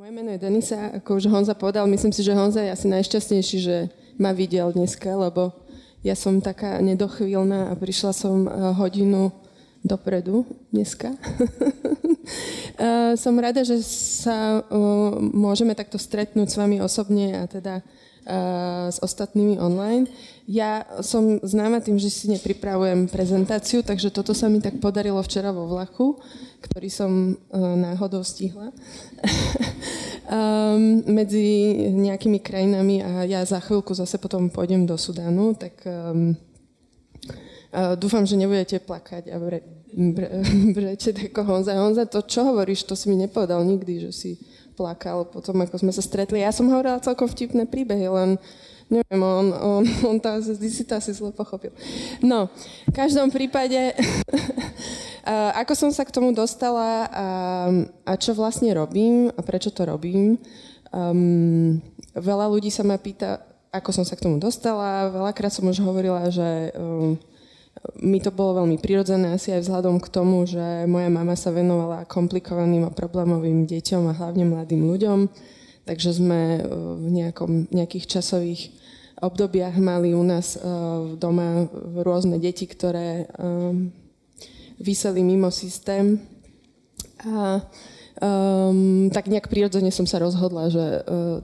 Moje meno je Danisa, ako už Honza povedal, myslím si, že Honza je asi najšťastnejší, že ma videl dneska, lebo ja som taká nedochvíľná a prišla som hodinu dopredu dneska. Som rada, že sa môžeme takto stretnúť s vami osobne a teda s ostatnými online. Ja som známa tým, že si nepripravujem prezentáciu, takže toto sa mi tak podarilo včera vo vlaku, ktorý som náhodou stihla. Medzi nejakými krajinami a ja za chvíľku zase potom pôjdem do Sudánu, tak dúfam, že nebudete plakať a brečeť ako Honza. Honza, to čo hovoríš, to si mi nepovedal nikdy, že si plakal potom, ako sme sa stretli. Ja som hovorila celkom vtipné príbehy, len neviem, on si to asi zlo pochopil. No, v každom prípade, ako som sa k tomu dostala a čo vlastne robím a prečo to robím. Veľa ľudí sa ma pýta, ako som sa k tomu dostala. Veľakrát som už hovorila, že mi to bolo veľmi prirodzené, asi aj vzhľadom k tomu, že moja mama sa venovala komplikovaným a problémovým deťom a hlavne mladým ľuďom, takže sme v nejakých časových obdobiach mali u nás doma rôzne deti, ktoré viseli mimo systém a tak nejak prirodzene som sa rozhodla, že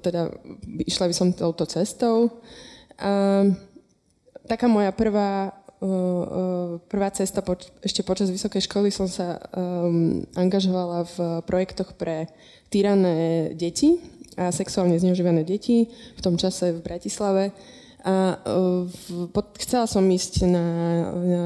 teda išla by som touto cestou. Taká moja prvá cesta, ešte počas vysokej školy som sa angažovala v projektoch pre týrané deti a sexuálne zneužívané deti, v tom čase v Bratislave. A chcela som ísť na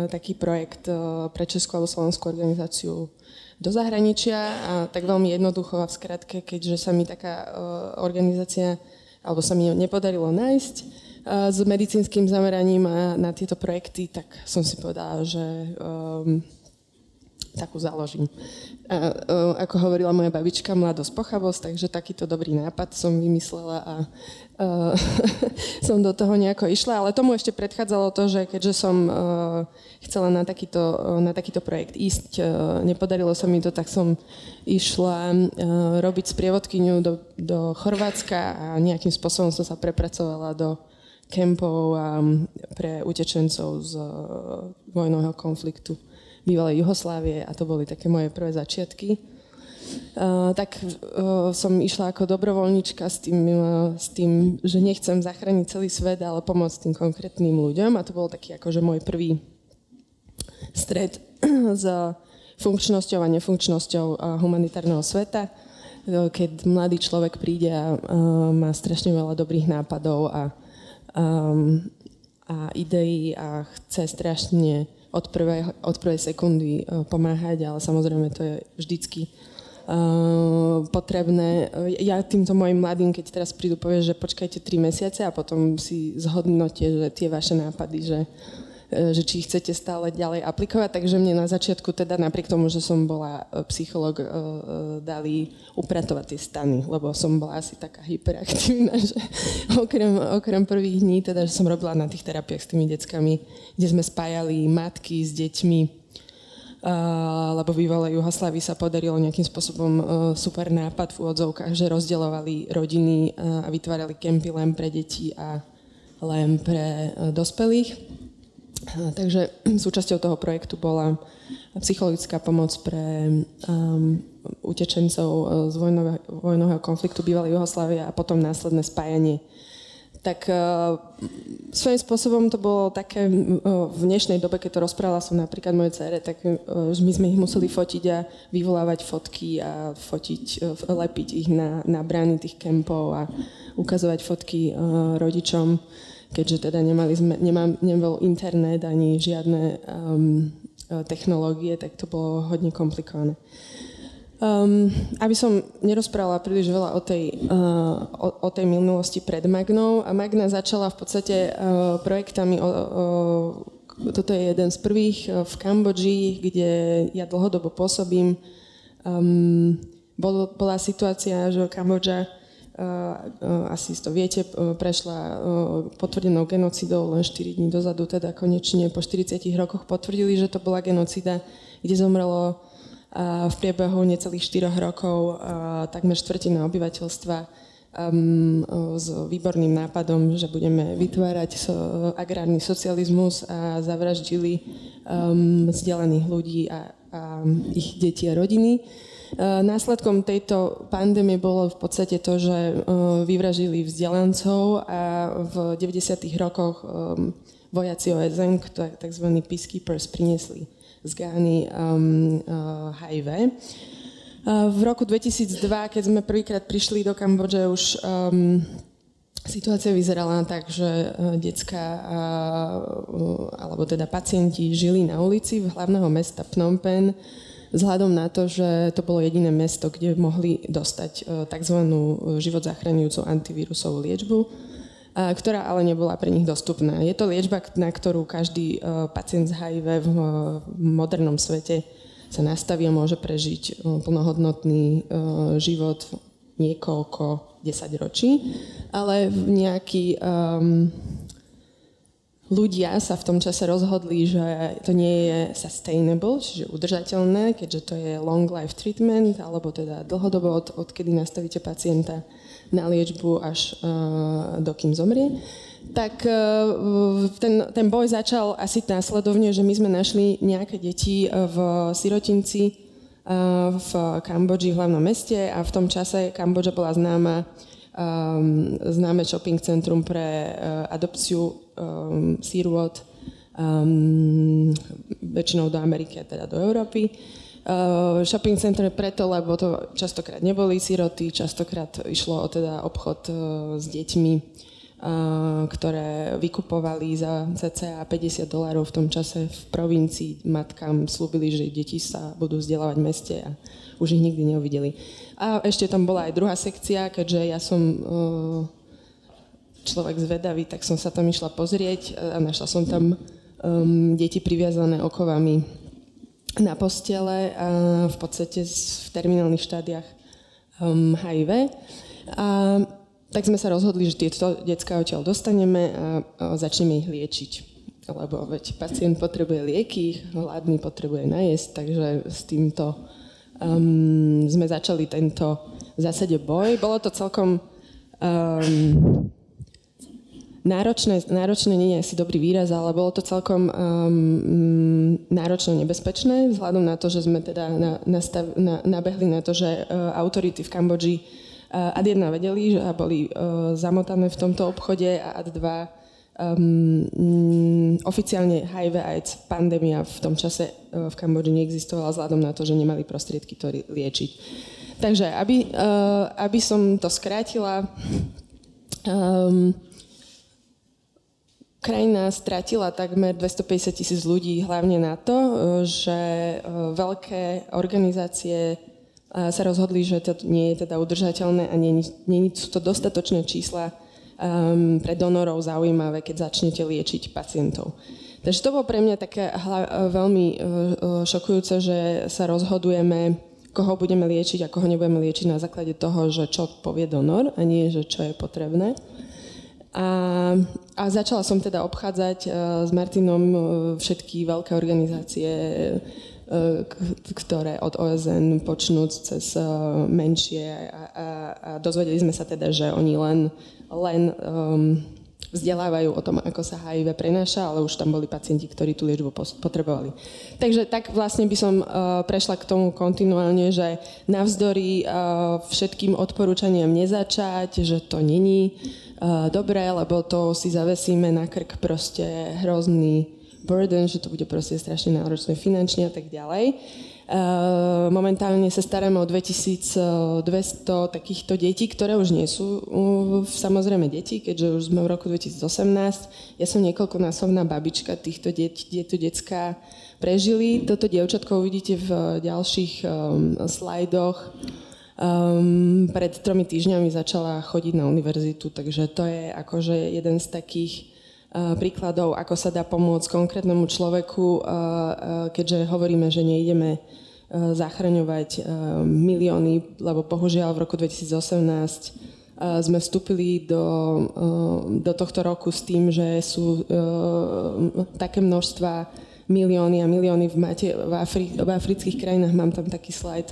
taký projekt pre Českú alebo slovenskú organizáciu do zahraničia a tak veľmi jednoducho a v skratke, keďže sa mi taká organizácia alebo sa mi nepodarilo nájsť s medicínskym zameraním na tieto projekty, tak som si povedala, že takú založím. Ako hovorila moja babička, mladosť, pochabosť, takže takýto dobrý nápad som vymyslela a som do toho nejako išla, ale tomu ešte predchádzalo to, že keďže som chcela na takýto projekt ísť, nepodarilo sa mi to, tak som išla robiť sprievodkyňu do Chorvátska a nejakým spôsobom som sa prepracovala do kempov pre utečencov z vojnového konfliktu bývalej Jugoslávie a to boli také moje prvé začiatky. Tak som išla ako dobrovoľnička s tým, že nechcem zachrániť celý svet, ale pomôcť tým konkrétnym ľuďom a to bol taký akože môj prvý stret s funkčnosťou a nefunkčnosťou humanitárneho sveta, keď mladý človek príde a má strašne veľa dobrých nápadov a ideí a chce strašne od prvej sekundy pomáhať, ale samozrejme to je vždycky potrebné. Ja týmto mojim mladým, keď teraz prídu, poviem, že počkajte 3 mesiace a potom si zhodnote, že tie vaše nápady, že či ich chcete stále ďalej aplikovať. Takže mne na začiatku, teda napriek tomu, že som bola psychológ, dali upratovať tie stany, lebo som bola asi taká hyperaktívna, že okrem prvých dní, teda, že som robila na tých terapiách s tými deckami, kde sme spájali matky s deťmi, lebo bývalej Juhoslávii sa podarilo nejakým spôsobom super nápad v úvodzovkách, že rozdielovali rodiny a vytvárali kempy len pre deti a len pre dospelých. Takže súčasťou toho projektu bola psychologická pomoc pre utečencov z vojnového konfliktu bývalej Juhoslávie a potom následné spájanie. Tak svojím spôsobom to bolo také, v dnešnej dobe, keď to rozprávala som napríklad moje dcere, tak my sme ich museli fotiť a vyvolávať fotky a lepiť ich na brány tých kempov a ukazovať fotky rodičom, keďže teda nebol internet ani žiadne technológie, tak to bolo hodne komplikované. Aby som nerozprávala príliš veľa o tej minulosti pred Magnou. A Magna začala v podstate projektami, toto je jeden z prvých v Kambodži, kde ja dlhodobo pôsobím. Bola situácia, že Kambodža, asi to viete, prešla potvrdenou genocidou len 4 dní dozadu, teda konečne po 40 rokoch potvrdili, že to bola genocida, kde zomrelo v priebehu necelých 4 rokov takmer štvrtina obyvateľstva s výborným nápadom, že budeme vytvárať agrárny socializmus a zavraždili vzdelaných ľudí a ich deti a rodiny. Následkom tejto pandémie bolo v podstate to, že vyvražili vzdelancov a v 90. rokoch vojaci OSN, tzv. peacekeepers, priniesli z Gány HIV. V roku 2002, keď sme prvýkrát prišli do Kambodže, už situácia vyzerala tak, že decká alebo teda pacienti žili na ulici v hlavného mesta Phnom Penh vzhľadom na to, že to bolo jediné mesto, kde mohli dostať tzv. Život zachraňujúcu antivírusovú liečbu, ktorá ale nebola pre nich dostupná. Je to liečba, na ktorú každý pacient z HIV v modernom svete sa nastaví a môže prežiť plnohodnotný život niekoľko 10 ročí, ale nejakí ľudia sa v tom čase rozhodli, že to nie je sustainable, čiže udržateľné, keďže to je long life treatment, alebo teda dlhodobo odkedy nastavíte pacienta na liečbu až dokým zomrie. Tak ten boj začal asi následovne, že my sme našli nejaké deti v sirotinci v Kambodži, hlavnom meste, a v tom čase Kambodža bola známe shopping centrum pre adopciu sirôt väčšinou do Ameriky a teda do Európy. Shopping center preto, lebo to častokrát neboli siroty, častokrát išlo o teda obchod s deťmi, ktoré vykupovali za cca $50 v tom čase v provincii. Matkám slúbili, že deti sa budú vzdelávať v meste a už ich nikdy neuvideli. A ešte tam bola aj druhá sekcia, keďže ja som človek zvedavý, tak som sa tam išla pozrieť a našla som tam deti priviazané okovami na postele a v podstate v terminálnych štádiách HIV. Tak sme sa rozhodli, že tieto detská odtiaľ dostaneme a začneme ich liečiť. Lebo veď pacient potrebuje lieky, hladný potrebuje najesť, takže s týmto sme začali tento v zásade boj. Bolo to celkom náročné nie je asi dobrý výraz, ale bolo to celkom náročné, nebezpečné, vzhľadom na to, že sme teda nabehli na to, že autority v Kambodži ad 1 vedeli, že boli zamotané v tomto obchode, a ad 2 oficiálne HIV AIDS pandémia v tom čase v Kambodži neexistovala vzhľadom na to, že nemali prostriedky to liečiť. Takže aby som to skrátila, krajina stratila takmer 250,000 ľudí hlavne na to, že veľké organizácie sa rozhodli, že to nie je teda udržateľné a nie sú to dostatočné čísla pre donorov zaujímavé, keď začnete liečiť pacientov. Takže to bolo pre mňa také veľmi šokujúce, že sa rozhodujeme, koho budeme liečiť a koho nebudeme liečiť na základe toho, že čo povie donor, a nie, že čo je potrebné. A začala som teda obchádzať s Martinom všetky veľké organizácie, ktoré od OSN počnúť cez menšie, a dozvedeli sme sa teda, že oni len vzdelávajú o tom, ako sa HIV prenáša, ale už tam boli pacienti, ktorí tú liečbu potrebovali. Takže tak vlastne by som prešla k tomu kontinuálne, že navzdory všetkým odporúčaniam nezačať, že to není dobré, lebo to si zavesíme na krk proste hrozný burden, že to bude proste strašne náročné finančne a tak ďalej. Momentálne sa staráme o 2200 takýchto detí, ktoré už nie sú samozrejme deti, keďže už sme v roku 2018. Ja som niekoľkonásobná babička týchto detí, tieto detská prežili. Toto dievčatko uvidíte v ďalších slajdoch. Pred 3 týždňami začala chodiť na univerzitu, takže to je akože jeden z takých príkladov, ako sa dá pomôcť konkrétnemu človeku, keďže hovoríme, že nejdeme zachraňovať milióny, lebo bohužiaľ v roku 2018 sme vstúpili do tohto roku s tým, že sú také množstva milióny a milióny v afrických krajinách. Mám tam taký slajd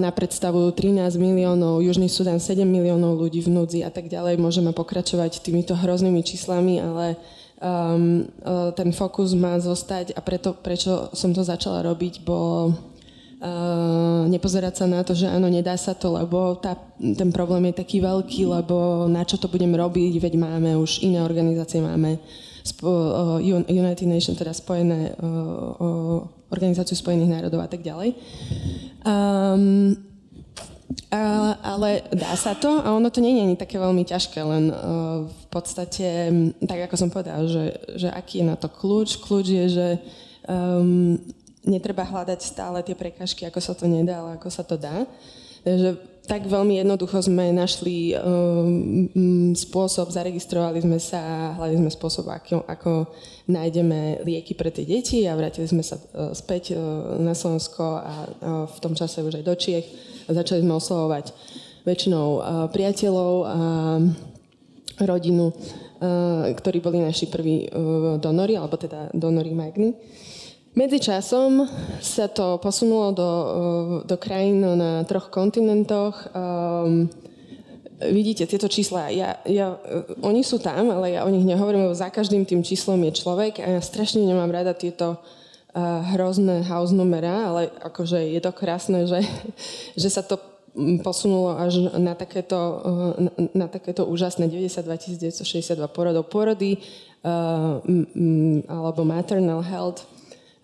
na predstavu 13 miliónov, Južný Sudán 7 miliónov ľudí v núdzi a tak ďalej. Môžeme pokračovať týmito hroznými číslami, ale ten fokus má zostať a preto, prečo som to začala robiť, bo nepozerať sa na to, že áno, nedá sa to, lebo ten problém je taký veľký, lebo na čo to budem robiť, veď máme už iné organizácie, máme United Nations, teda Organizáciu spojených národov a tak ďalej. Ale dá sa to a ono to nie je ani také veľmi ťažké, len v podstate, tak ako som povedala, že aký je na to kľúč. Kľúč je, že netreba hľadať stále tie prekážky, ako sa to nedá, ale ako sa to dá. Takže tak veľmi jednoducho sme našli spôsob, zaregistrovali sme sa a hľadali sme spôsob, ako nájdeme lieky pre tie deti a vrátili sme sa späť na Slovensko a v tom čase už aj do Čiech. Začali sme oslovovať väčšinou priateľov a rodinu, ktorí boli naši prví donori, alebo teda donori Magny. Medzičasom sa to posunulo do krajín na 3 kontinentoch. Vidíte tieto čísla. Oni sú tam, ale ja o nich nehovorím, lebo za každým tým číslom je človek a ja strašne nemám rada tieto hrozné house numera, ale akože je to krásne, že sa to posunulo až na takéto úžasné 92 962 porodov. Porody alebo maternal health,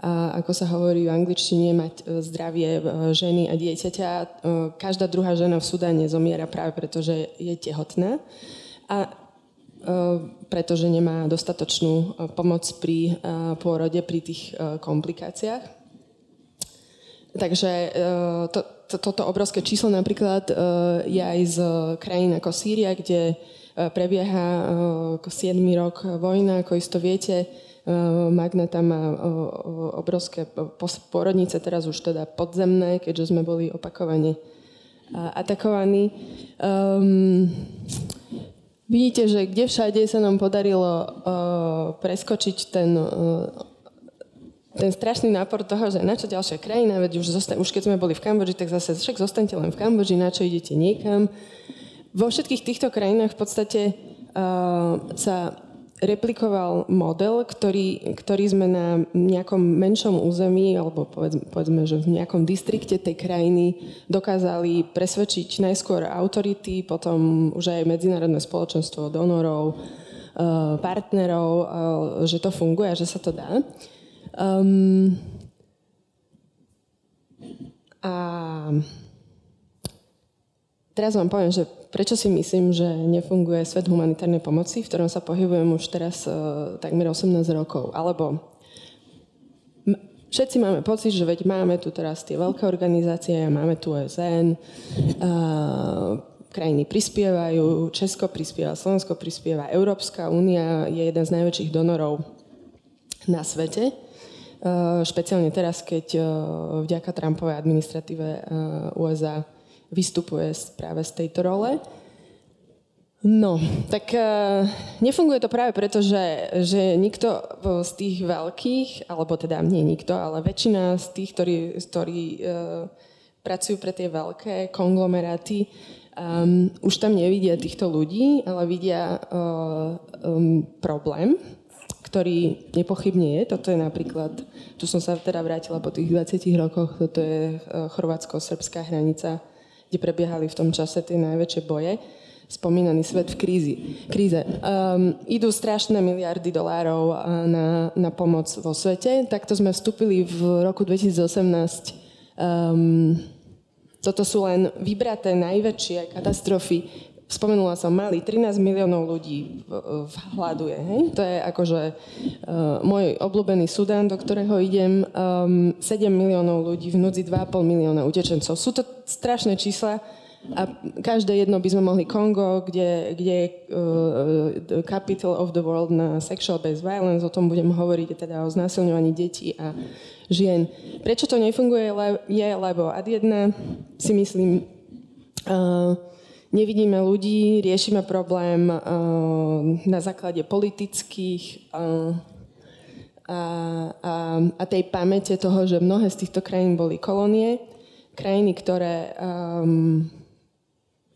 a ako sa hovorí v angličtine, mať zdravie ženy a dieťaťa. Každá druhá žena v Sudáne zomiera práve preto, že je tehotná a preto, že nemá dostatočnú pomoc pri pôrode, pri tých komplikáciách. Takže toto obrovské číslo napríklad je aj z krajín ako Sýria, kde prebieha ako 7. rok vojna, ako isto viete. Magna tam má obrovské porodnice, teraz už teda podzemné, keďže sme boli opakovane atakovaní. Vidíte, že kde všade sa nám podarilo preskočiť ten strašný nápor toho, že na čo ďalšia krajina, veď už keď sme boli v Kambodži, tak zase však zostaňte len v Kambodži, na čo idete niekam. Vo všetkých týchto krajinách v podstate sa replikoval model, ktorý sme na nejakom menšom území alebo povedzme, že v nejakom distrikte tej krajiny dokázali presvedčiť najskôr autority, potom už aj medzinárodné spoločenstvo donorov, partnerov, že to funguje a že sa to dá. A teraz vám poviem, že prečo si myslím, že nefunguje svet humanitárnej pomoci, v ktorom sa pohybujem už teraz takmer 18 rokov. Alebo všetci máme pocit, že veď máme tu teraz tie veľké organizácie, máme tu OSN, krajiny prispievajú, Česko prispieva, Slovensko prispieva, Európska únia je jeden z najväčších donorov na svete. Špeciálne teraz, keď vďaka Trumpovej administratíve USA vystupuje práve z tejto role. No, tak nefunguje to práve preto, že nikto z tých veľkých, alebo teda nie nikto, ale väčšina z tých, ktorí pracujú pre tie veľké konglomeráty, už tam nevidia týchto ľudí, ale vidia problém, ktorý nepochybne je. Toto je napríklad, tu som sa teda vrátila po tých 20 rokoch, toto je chorvátsko-srbská hranica, kde prebiehali v tom čase tie najväčšie boje, spomínaný svet v kríze. Idú strašné miliardy dolárov na pomoc vo svete. Takto sme vstúpili v roku 2018. Toto sú len vybraté najväčšie katastrofy. Spomenula som Mali, 13 miliónov ľudí v hladuje. Hej? To je akože môj obľúbený Sudán, do ktorého idem. 7 miliónov ľudí, v núdzi 2,5 milióna utečencov. Sú to strašné čísla a každé jedno by sme mohli Kongo, kde je the capital of the world na sexual based violence, o tom budem hovoriť, teda o znásilňovaní detí a žien. Prečo to nefunguje je, lebo ad jedna si myslím, nevidíme ľudí, riešime problém na základe politických a tej pamäte toho, že mnohé z týchto krajín boli kolónie, krajiny, ktoré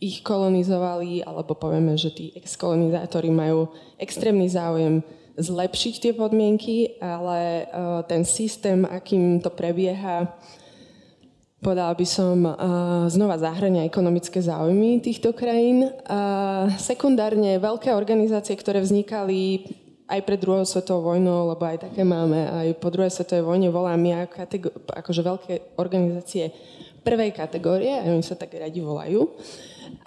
ich kolonizovali, alebo povieme, že tí ex-kolonizátori majú extrémny záujem zlepšiť tie podmienky, ale ten systém, akým to prebieha, podala by som, znova zahrania ekonomické záujmy týchto krajín. Sekundárne veľké organizácie, ktoré vznikali aj pred druhou svetovou vojnou, lebo aj také máme, aj po druhej svetovej vojne volám ja akože veľké organizácie prvej kategórie, aj oni sa tak radi volajú.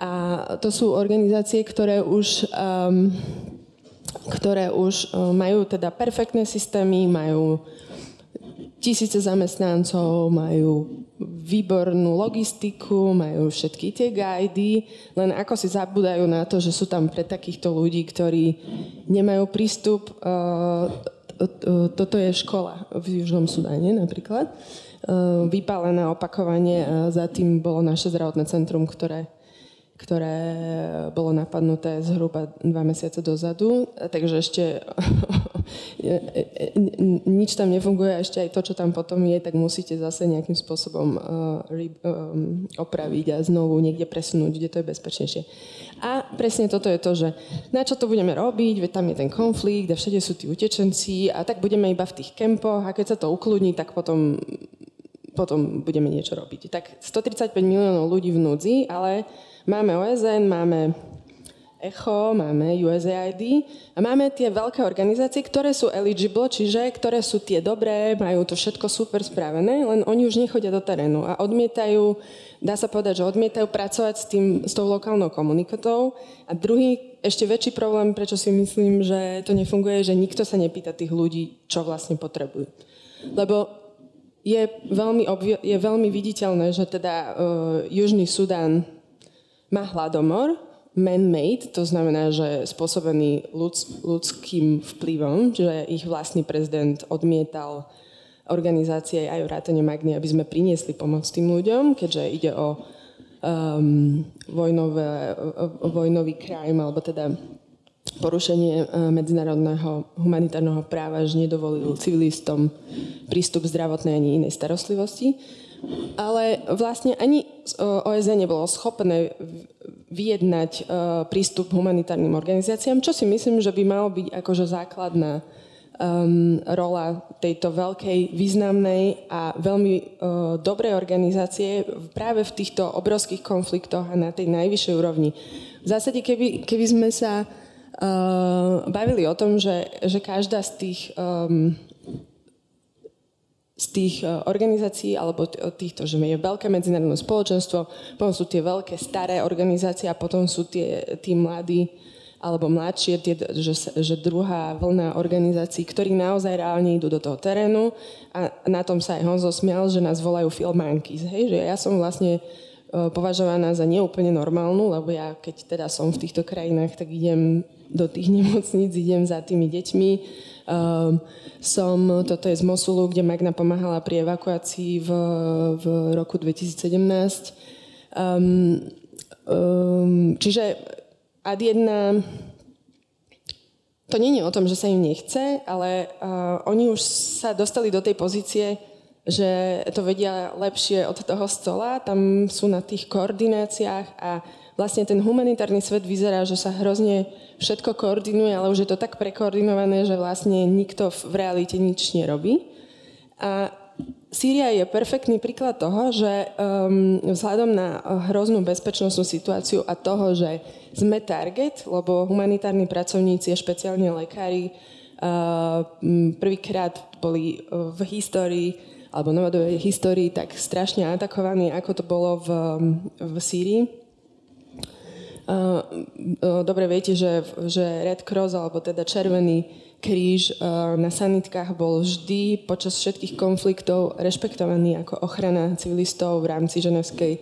A to sú organizácie, ktoré už majú teda perfektné systémy, majú tisíce zamestnancov, majú výbornú logistiku, majú všetky tie guidy, len ako si zabúdajú na to, že sú tam pre takýchto ľudí, ktorí nemajú prístup. Toto je škola v Južnom Sudáne napríklad. Vypálené opakovanie, za tým bolo naše zdravotné centrum, ktoré bolo napadnuté zhruba 2 mesiace dozadu, takže ešte nič tam nefunguje a ešte aj to, čo tam potom je, tak musíte zase nejakým spôsobom opraviť a znovu niekde presunúť, kde to je bezpečnejšie. A presne toto je to, že na čo to budeme robiť, veď tam je ten konflikt a všade sú tí utečenci a tak budeme iba v tých kempoch a keď sa to ukludní, tak potom budeme niečo robiť. Tak 135 miliónov ľudí v núdzi, ale máme OSN, máme Echo, máme USAID a máme tie veľké organizácie, ktoré sú eligible, čiže ktoré sú tie dobré, majú to všetko super správené, len oni už nechodia do terénu a odmietajú, dá sa povedať, že odmietajú pracovať s tou lokálnou komunikou. A druhý, ešte väčší problém, prečo si myslím, že to nefunguje, že nikto sa nepýta tých ľudí, čo vlastne potrebujú. Lebo je veľmi viditeľné, že teda Južný Sudán má hladomor, man-made, to znamená, že spôsobený ľudským vplyvom, že ich vlastný prezident odmietal organizácie aj vrátane Magny, aby sme priniesli pomoc tým ľuďom, keďže ide o vojnový crime, alebo teda porušenie medzinárodného humanitárneho práva, že nedovolil civilistom prístup zdravotnej ani inej starostlivosti. Ale vlastne ani OSN nebolo schopné vyjednať prístup humanitárnym organizáciám, čo si myslím, že by malo byť akože základná rola tejto veľkej, významnej a veľmi dobrej organizácie práve v týchto obrovských konfliktoch a na tej najvyššej úrovni. V zásade, keby sme sa bavili o tom, že každá z tých organizácií, alebo týchto, že je veľké medzinárodné spoločenstvo, potom sú tie veľké staré organizácie a potom sú tí mladí alebo mladšie, že druhá vlna organizácií, ktorí naozaj reálne idú do toho terénu a na tom sa aj Honzo smial, že nás volajú filmánky, hej, že ja som vlastne považovaná za neúplne normálnu, lebo ja keď teda som v týchto krajinách, tak idem do tých nemocníc, idem za tými deťmi. Toto je z Mosulu, kde Magna pomáhala pri evakuácii v roku 2017. Čiže ad 1, to nie je o tom, že sa im nechce, ale oni už sa dostali do tej pozície, že to vedia lepšie od toho stola, tam sú na tých koordináciách a vlastne ten humanitárny svet vyzerá, že sa hrozne všetko koordinuje, ale už je to tak prekoordinované, že vlastne nikto v realite nič nerobí. A Sýria je perfektný príklad toho, že vzhľadom na hroznú bezpečnostnú situáciu a toho, že sme target, lebo humanitárni pracovníci a špeciálne lekári prvýkrát boli v histórii alebo novodobej histórii tak strašne atakovaní, ako to bolo v Sýrii. Dobre viete, že Red Cross, alebo teda Červený kríž na sanitkách bol vždy počas všetkých konfliktov rešpektovaný ako ochrana civilistov v rámci Ženevskej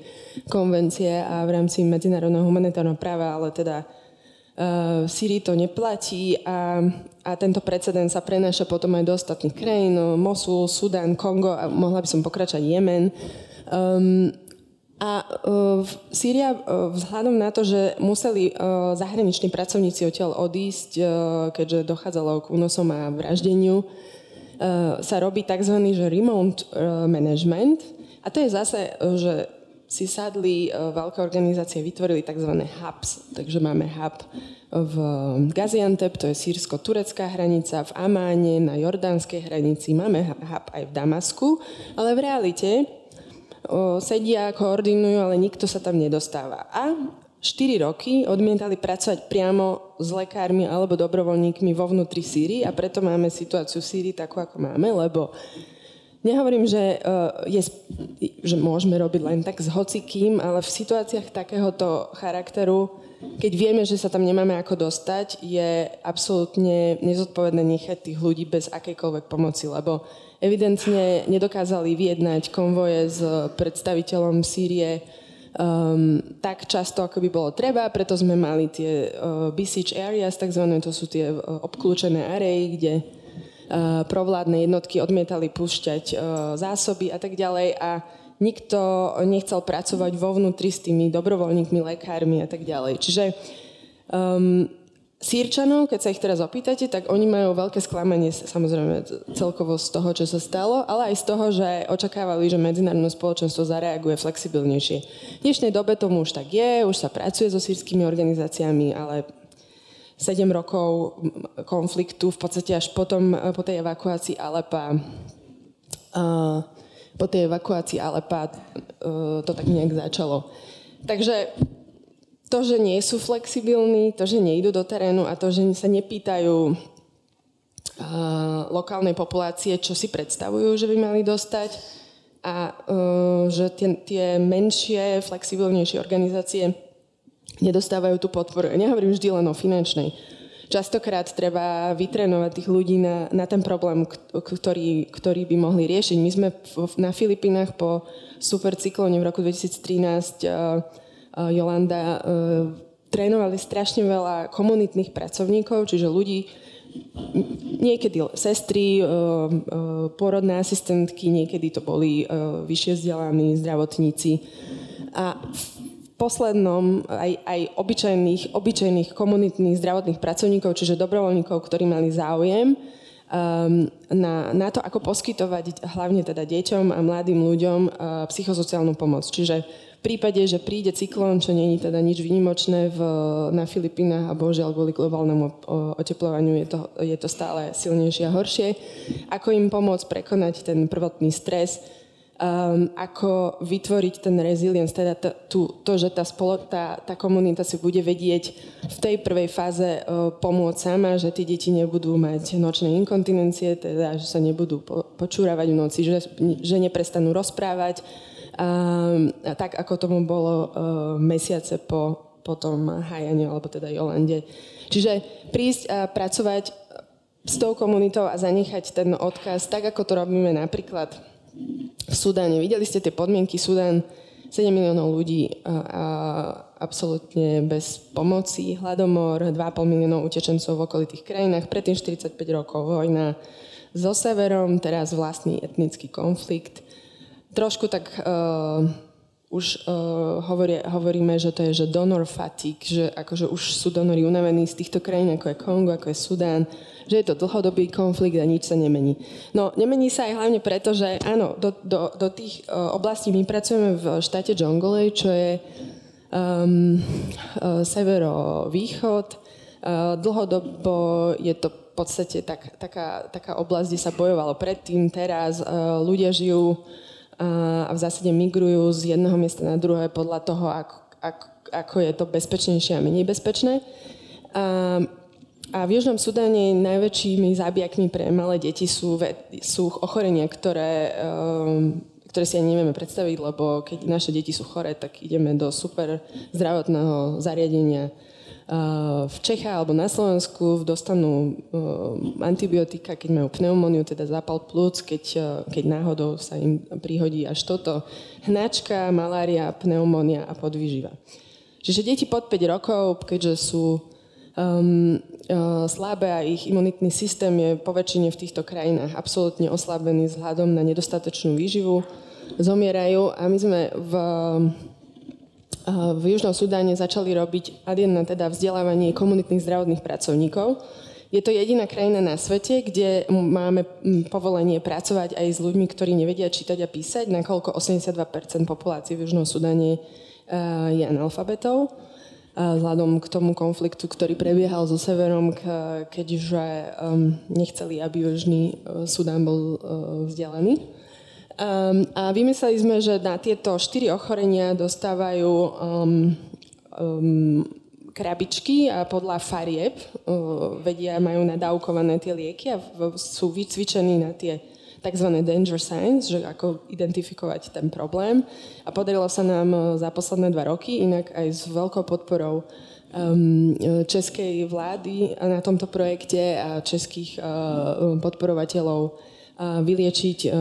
konvencie a v rámci medzinárodného humanitárneho práva, ale teda v Sýrii to neplatí a tento precedens sa prenáša potom aj do ostatných krajín, Mosul, Sudan, Kongo a mohla by som pokračovať Jemen. Sýria vzhľadom na to, že museli zahraniční pracovníci odtiaľ odísť, keďže dochádzalo k únosom a vraždeniu, sa robí tzv. Remote management. A to je zase, že si sadli veľké organizácie, vytvorili tzv. Hubs. Takže máme hub v Gaziantep, to je sírsko-turecká hranica, v Amáne, na jordánskej hranici. Máme hub aj v Damasku, ale v realite sedia, koordinujú, ale nikto sa tam nedostáva. A 4 roky odmietali pracovať priamo s lekármi alebo dobrovoľníkmi vo vnútri Sýrii a preto máme situáciu v Sýrii takú, ako máme, lebo nehovorím, že môžeme robiť len tak s hocikým, ale v situáciách takéhoto charakteru, keď vieme, že sa tam nemáme ako dostať, je absolútne nezodpovedné nechať tých ľudí bez akejkoľvek pomoci, lebo evidentne nedokázali vyjednať konvoje s predstaviteľom Sýrie tak často, ako by bolo treba, preto sme mali tie besieged areas, takzvané, to sú tie obklúčené areje, kde provládne jednotky odmietali púšťať zásoby a tak ďalej a nikto nechcel pracovať vo vnútri s tými dobrovoľníkmi, lekármi a tak ďalej. Čiže Sýrčanov, keď sa ich teraz opýtate, tak oni majú veľké sklamanie samozrejme celkovo z toho, čo sa stalo, ale aj z toho, že očakávali, že medzinárodné spoločenstvo zareaguje flexibilnejšie. V dnešnej dobe tomu už tak je, už sa pracuje so sýrskymi organizáciami, ale 7 rokov konfliktu, v podstate až potom po tej evakuácii Aleppa, to tak nejak začalo. Takže to, že nie sú flexibilní, to, že nejdú do terénu a to, že sa nepýtajú lokálnej populácie, čo si predstavujú, že by mali dostať a že tie menšie, flexibilnejšie organizácie nedostávajú tú podporu. Nehovorím vždy len o finančnej. Častokrát treba vytrénovať tých ľudí na ten problém, ktorý by mohli riešiť. My sme na Filipínach po supercyklóne v roku 2013 Jolanda trénovali strašne veľa komunitných pracovníkov, čiže ľudí, niekedy sestry, porodné asistentky, niekedy to boli vyššie vzdelaní zdravotníci. A poslednom aj obyčajných komunitných zdravotných pracovníkov, čiže dobrovoľníkov, ktorí mali záujem na to, ako poskytovať hlavne teda deťom a mladým ľuďom psychosociálnu pomoc. Čiže v prípade, že príde cyklón, čo nie je teda nič výnimočné na Filipínach a bohužiaľ kvôli globálnemu oteplovaniu je to stále silnejšie a horšie, ako im pomôcť prekonať ten prvotný stres, ako vytvoriť ten resilience, teda to, že tá komunita si bude vedieť v tej prvej fáze pomôcť sama, že tí deti nebudú mať nočné inkontinencie, teda že sa nebudú počúravať v noci, že neprestanú rozprávať, tak ako tomu bolo mesiace po tom Hajane, alebo teda Jolande. Čiže prísť a pracovať s tou komunitou a zanechať ten odkaz, tak ako to robíme napríklad v Sudáne. Videli ste tie podmienky. Sudán, 7 miliónov ľudí a absolútne bez pomoci, hladomor, 2,5 miliónov utečencov v okolitých krajinách, predtým 45 rokov vojna so severom, teraz vlastný etnický konflikt. Trošku tak hovoríme, že to je že donor fatigue, že akože už sú donori unavení z týchto krajín, ako je Kongo, ako je Sudán, že je to dlhodobý konflikt a nič sa nemení. No, nemení sa aj hlavne preto, že áno, do tých oblastí my pracujeme v štáte Jonglei, čo je severovýchod. Dlhodobo je to v podstate taká oblasť, kde sa bojovalo predtým, teraz ľudia žijú a v zásade migrujú z jedného miesta na druhé podľa toho, ako je to bezpečnejšie a menej bezpečné. A v Južnom Sudáne najväčšími zábijakmi pre malé deti sú ochorenia, ktoré si ani nevieme predstaviť, lebo keď naše deti sú choré, tak ideme do super zdravotného zariadenia v Čechách alebo na Slovensku, dostanú antibiotika, keď majú pneumóniu, teda zápal plúc, keď náhodou sa im prihodí až toto. Hnačka, malária, pneumónia a podvýživa. Čiže deti pod 5 rokov, keďže sú slabé a ich imunitný systém je poväčšine v týchto krajinách absolútne oslabený vzhľadom na nedostatočnú výživu, zomierajú a my sme v Južnom Sudáne začali robiť ad jedna teda vzdelávanie komunitných zdravotných pracovníkov, Je to jediná krajina na svete, kde máme povolenie pracovať aj s ľuďmi, ktorí nevedia čítať a písať, nakoľko 82% populácie v Južnom Sudáne je analfabetov. Vzhľadom k tomu konfliktu, ktorý prebiehal so severom, keďže nechceli, aby Južný Sudán bol vzdialený. A vymysleli sme, že na tieto 4 ochorenia dostávajú krabičky a podľa farieb vedia, majú nadávkované tie lieky a sú vycvičení na tie tzv. Danger signs, že ako identifikovať ten problém. A podarilo sa nám za posledné 2 roky, inak aj s veľkou podporou českej vlády na tomto projekte a českých podporovateľov vyliečiť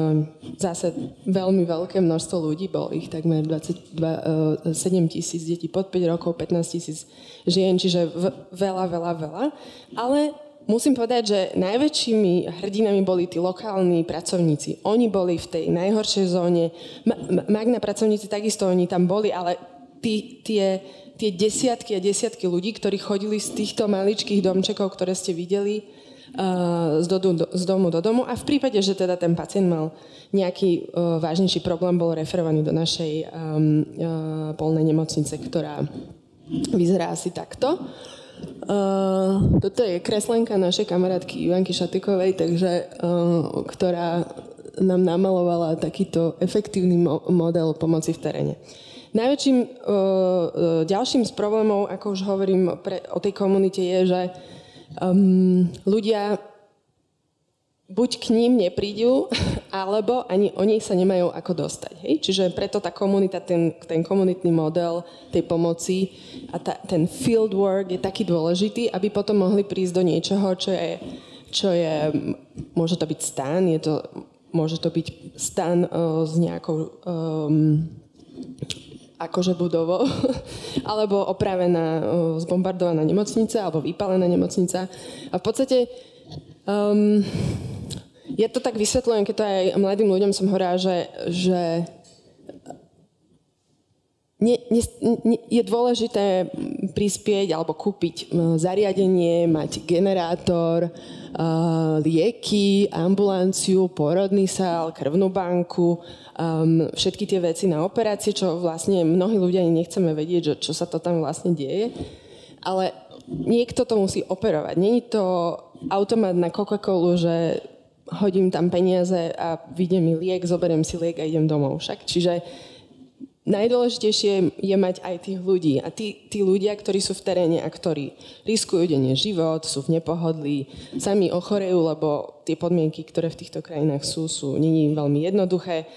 zase veľmi veľké množstvo ľudí, bolo ich takmer 27 000 detí pod 5 rokov, 15 000 žien, čiže veľa. Ale musím povedať, že najväčšími hrdinami boli tí lokálni pracovníci. Oni boli v tej najhoršej zóne. Magna pracovníci takisto, oni tam boli, ale tie desiatky a desiatky ľudí, ktorí chodili z týchto maličkých domčekov, ktoré ste videli, z domu do domu a v prípade, že teda ten pacient mal nejaký vážnejší problém, bol referovaný do našej polnej nemocnice, ktorá vyzerá asi takto. Toto je kreslenka našej kamarátky Ivanky Šatykovej, takže, ktorá nám namalovala takýto efektívny model pomoci v teréne. Najväčším ďalším z problémov, ako už hovorím o tej komunite, je, že ľudia buď k ním neprídu, alebo ani oni sa nemajú ako dostať. Hej? Čiže preto tá komunita, ten komunitný model tej pomoci a ten fieldwork je taký dôležitý, aby potom mohli prísť do niečoho, čo je môže to byť stan, s nejakou akože budovou, alebo opravená, zbombardovaná nemocnica, alebo vypálená nemocnica. A v podstate, ja to tak vysvetľujem, keď to aj mladým ľuďom som hovorila, že je dôležité prispieť alebo kúpiť zariadenie, mať generátor, lieky, ambulanciu, porodný sál, krvnú banku, všetky tie veci na operácie, čo vlastne mnohí ľudia ani nechceme vedieť, čo sa to tam vlastne deje. Ale niekto to musí operovať. Není to automat na Coca-Colu, že hodím tam peniaze a vyjde mi liek, zoberiem si liek a idem domov. Však. Čiže najdôležitejšie je mať aj tých ľudí. A tí ľudia, ktorí sú v teréne a ktorí riskujú denne život, sú v nepohodlí, sami ochorejú, lebo tie podmienky, ktoré v týchto krajinách sú není veľmi jednoduché.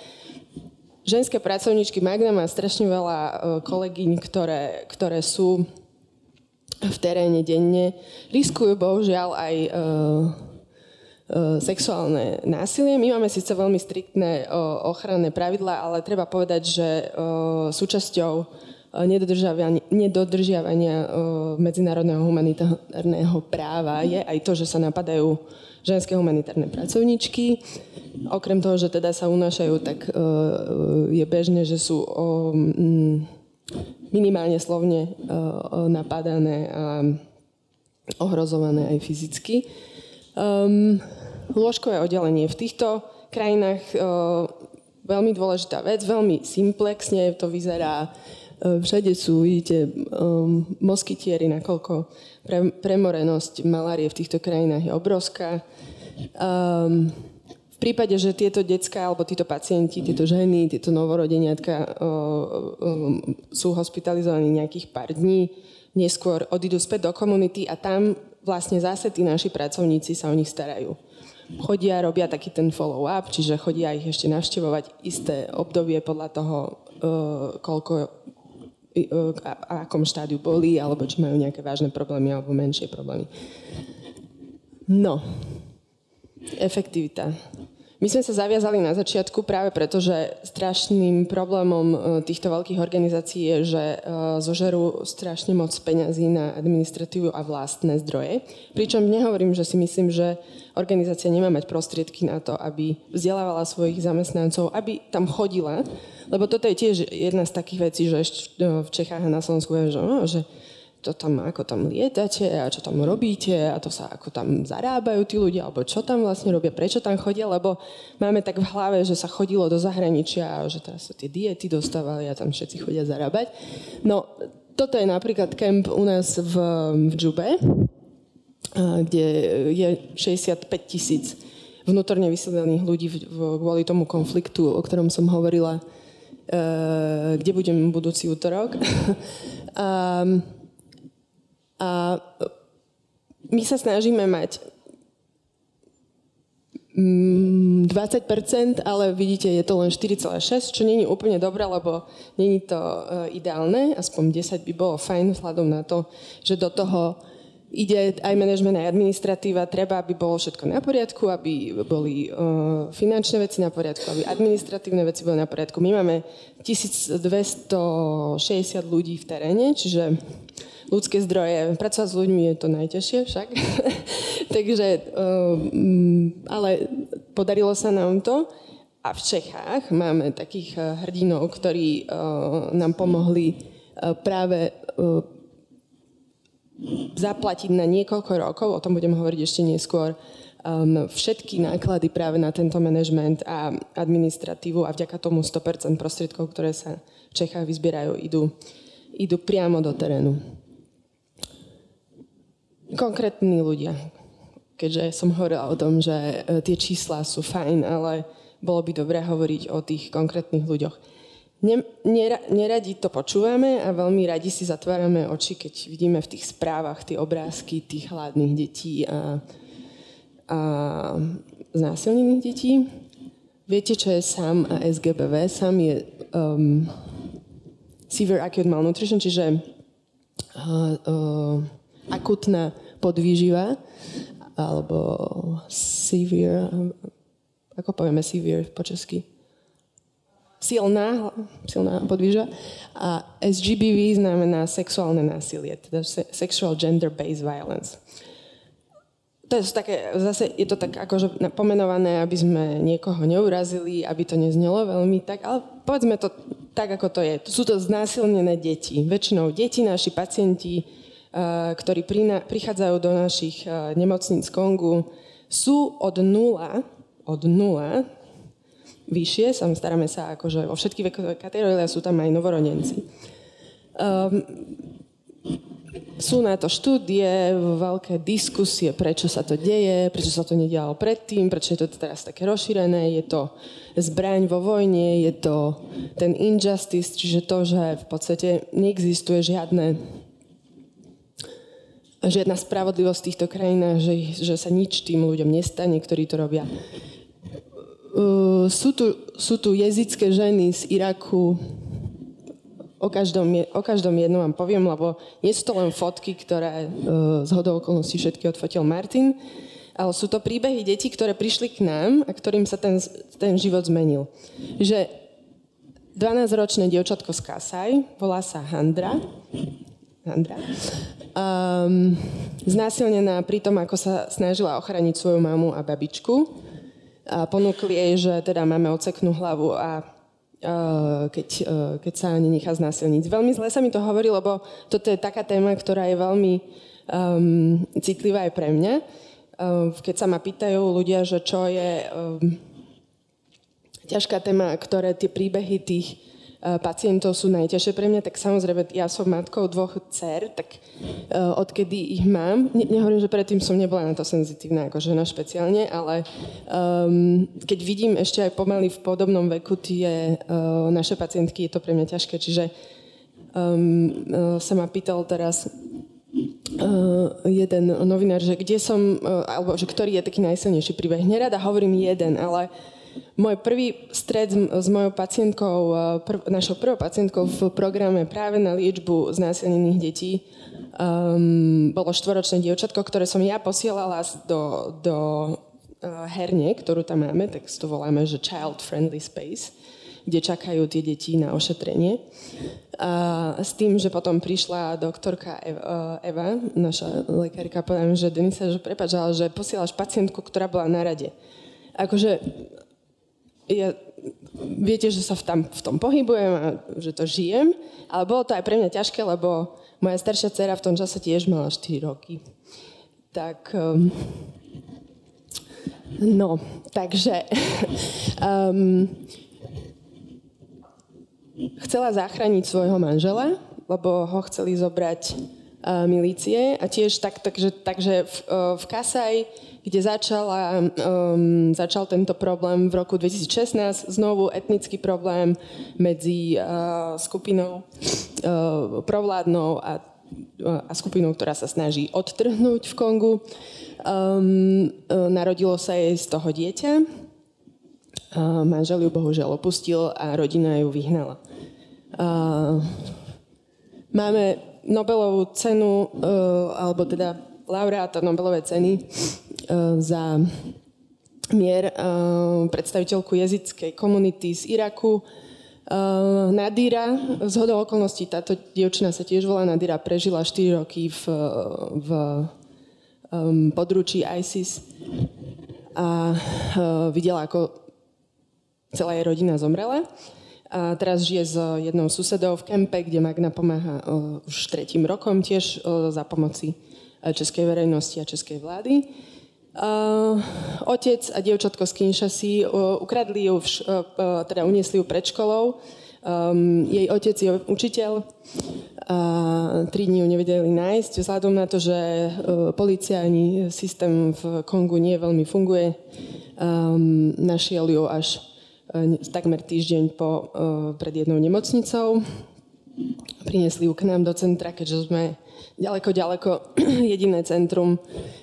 Ženské pracovníčky Magna má strašne veľa kolegyň, ktoré sú v teréne denne. Riskujú bohužiaľ aj sexuálne násilie. My máme síce veľmi striktné ochranné pravidlá, ale treba povedať, že súčasťou nedodržiavania medzinárodného humanitárneho práva je aj to, že sa napadajú ženské humanitárne pracovníčky. Okrem toho, že teda sa unášajú, tak je bežné, že sú minimálne slovne napadané a ohrozované aj fyzicky. Lôžkové oddelenie. V týchto krajinách veľmi dôležitá vec, veľmi simplexne to vyzerá. Všade sú, vidíte, moskytieri, nakoľko premorenosť malárie v týchto krajinách je obrovská. V prípade, že tieto decká alebo títo pacienti, tieto ženy, tieto novorodeniatka sú hospitalizovaní nejakých pár dní, neskôr odídu späť do komunity a tam vlastne zase tí naši pracovníci sa o nich starajú. Chodia, robia taký ten follow-up, čiže chodia ich ešte navštevovať isté obdobie podľa toho, koľko a akom štádiu boli, alebo či majú nejaké vážne problémy alebo menšie problémy. No, efektivita. My sme sa zaviazali na začiatku práve preto, že strašným problémom týchto veľkých organizácií je, že zožerú strašne moc peňazí na administratívu a vlastné zdroje. Pričom nehovorím, že si myslím, že organizácia nemá mať prostriedky na to, aby vzdelávala svojich zamestnancov, aby tam chodila. Lebo toto je tiež jedna z takých vecí, že ešte v Čechách a na Slovensku je, že to tam, ako tam lietate a čo tam robíte a to sa ako tam zarábajú tí ľudia alebo čo tam vlastne robia, prečo tam chodia, lebo máme tak v hlave, že sa chodilo do zahraničia, že teraz sa tie diety dostávali a tam všetci chodia zarábať. No, toto je napríklad kemp u nás v Džube, kde je 65,000 vnútorne vysídlených ľudí kvôli tomu konfliktu, o ktorom som hovorila, kde budem budúci útorok. A my sa snažíme mať 20%, ale vidíte, je to len 4,6%, čo nie je úplne dobré, lebo nie je to ideálne. Aspoň 10 by bolo fajn, vzhľadom na to, že do toho ide aj manažment, aj administratíva. Treba, aby bolo všetko na poriadku, aby boli finančné veci na poriadku, aby administratívne veci boli na poriadku. My máme 1260 ľudí v teréne, čiže ľudské zdroje. Pracovať s ľuďmi je to najťažšie však. Takže, ale podarilo sa nám to. A v Čechách máme takých hrdinov, ktorí nám pomohli práve zaplatiť na niekoľko rokov, o tom budem hovoriť ešte neskôr, všetky náklady práve na tento manažment a administratívu a vďaka tomu 100% prostriedkov, ktoré sa v Čechách vyzbierajú, idú priamo do terénu. Konkrétni ľudia. Keďže som hovorila o tom, že tie čísla sú fajn, ale bolo by dobré hovoriť o tých konkrétnych ľuďoch. Neradi to počúvame a veľmi radi si zatvárame oči, keď vidíme v tých správach tie obrázky tých hladných detí a znásilnených detí. Viete, čo je SAM a SGBV? SAM je Severe Acute Malnutrition, čiže akutná podvýživa, alebo severe, ako povieme severe po česky? Silná podvýživa. A SGBV znamená sexuálne násilie, teda Sexual Gender-Based Violence. To je také, zase je to tak akože pomenované, aby sme niekoho neurazili, aby to neznelo veľmi tak, ale povedzme to tak, ako to je. Sú to znásilnené deti. Väčšinou deti, naši pacienti, ktorí prichádzajú do našich nemocníc Kongu, sú od nula, vyššie, staráme sa akože o všetky vekové kategórie, sú tam aj novorodenci. Sú na to štúdie, veľké diskusie, prečo sa to deje, prečo sa to nedialo predtým, prečo je to teraz také rozšírené, je to zbraň vo vojne, je to ten injustice, čiže to, že v podstate neexistuje žiadna spravodlivosť v týchto krajinách, že sa nič tým ľuďom nestane, ktorí to robia. Sú tu jezické ženy z Iraku, o každom jednom vám poviem, lebo nie sú to len fotky, ktoré zhodou okolností všetky odfotil Martin, ale sú to príbehy detí, ktoré prišli k nám a ktorým sa ten život zmenil. Že 12-ročné dievčatko z Kasaj, volá sa Handra, znásilnená pri tom, ako sa snažila ochraniť svoju mamu a babičku. A ponúkli jej, že teda máme odseknú hlavu a keď sa nenechá znásilniť. Veľmi zle sa mi to hovorí, lebo toto je taká téma, ktorá je veľmi citlivá aj pre mňa. Keď sa ma pýtajú ľudia, že čo je ťažká téma, ktoré tie príbehy tých pacientov sú najťažšie pre mňa, tak samozrejme, ja som matkou 2 dcer, tak odkedy ich mám. Nehovorím, že predtým som nebola na to senzitívna ako žena špeciálne, ale keď vidím ešte aj pomaly v podobnom veku tie naše pacientky, je to pre mňa ťažké. Čiže sa ma pýtal teraz jeden novinár, že kde som, alebo že ktorý je taký najsilnejší príbeh. Nerada hovorím jeden, ale môj prvý stret s mojou pacientkou, našou prvou pacientkou v programe práve na liečbu znásilnených detí bolo 4-ročné dievčatko, ktoré som ja posielala do herne, ktorú tam máme, tak to voláme, že child-friendly space, kde čakajú tie deti na ošetrenie. A s tým, že potom prišla doktorka Eva, naša lekárka, povedala, že Denisa, že prepáčala, že posielaš pacientku, ktorá bola na rade. Akože viete, že sa v tom pohybujem a že to žijem, ale bolo to aj pre mňa ťažké, lebo Moja staršia dcera v tom čase tiež mala 4 roky. Tak... No, takže... Chcela zachrániť svojho manžela, lebo ho chceli zobrať milície a tiež takže v Kasaj, kde začal tento problém v roku 2016, znovu etnický problém medzi skupinou provládnou a skupinou, ktorá sa snaží odtrhnúť v Kongu. Narodilo sa jej z toho dieťa. Manžel ju bohužiaľ opustil a rodina ju vyhnala. Máme Nobelovú cenu, alebo teda laureáta Nobelovej ceny za mier, predstaviteľku jezickej komunity z Iraku, Nadira. Zhodou okolností táto dievčina sa tiež volá Nadira, prežila 4 roky v područí ISIS a videla, ako celá jej rodina zomrela. A teraz žije s jednou susedou v kempe, kde Magna pomáha už 3. rokom tiež za pomoci českej verejnosti a českej vlády. Otec a dievčatko z Kinšasy ukradli ju, teda uniesli ju pred školou. Jej otec je učiteľ. 3 dní ju nevedeli nájsť, vzhľadom na to, že polícia ani systém v Kongu nie veľmi funguje. Našiel ju až takmer týždeň pred jednou nemocnicou. Priniesli ju k nám do centra, keďže sme ďaleko jediné centrum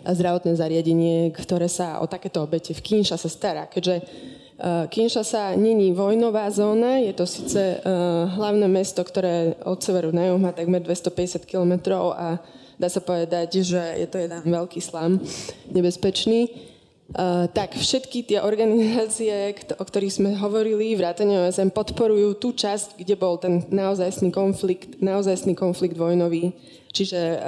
a zdravotné zariadenie, ktoré sa o takéto obete v Kinshase stará. Keďže Kinshasa není vojnová zóna, je to síce hlavné mesto, ktoré od severu na juh má takmer 250 kilometrov a dá sa povedať, že je to jeden veľký slam nebezpečný. Tak všetky tie organizácie, o ktorých sme hovorili, vrátane OSN, podporujú tú časť, kde bol ten naozajstný konflikt vojnový, čiže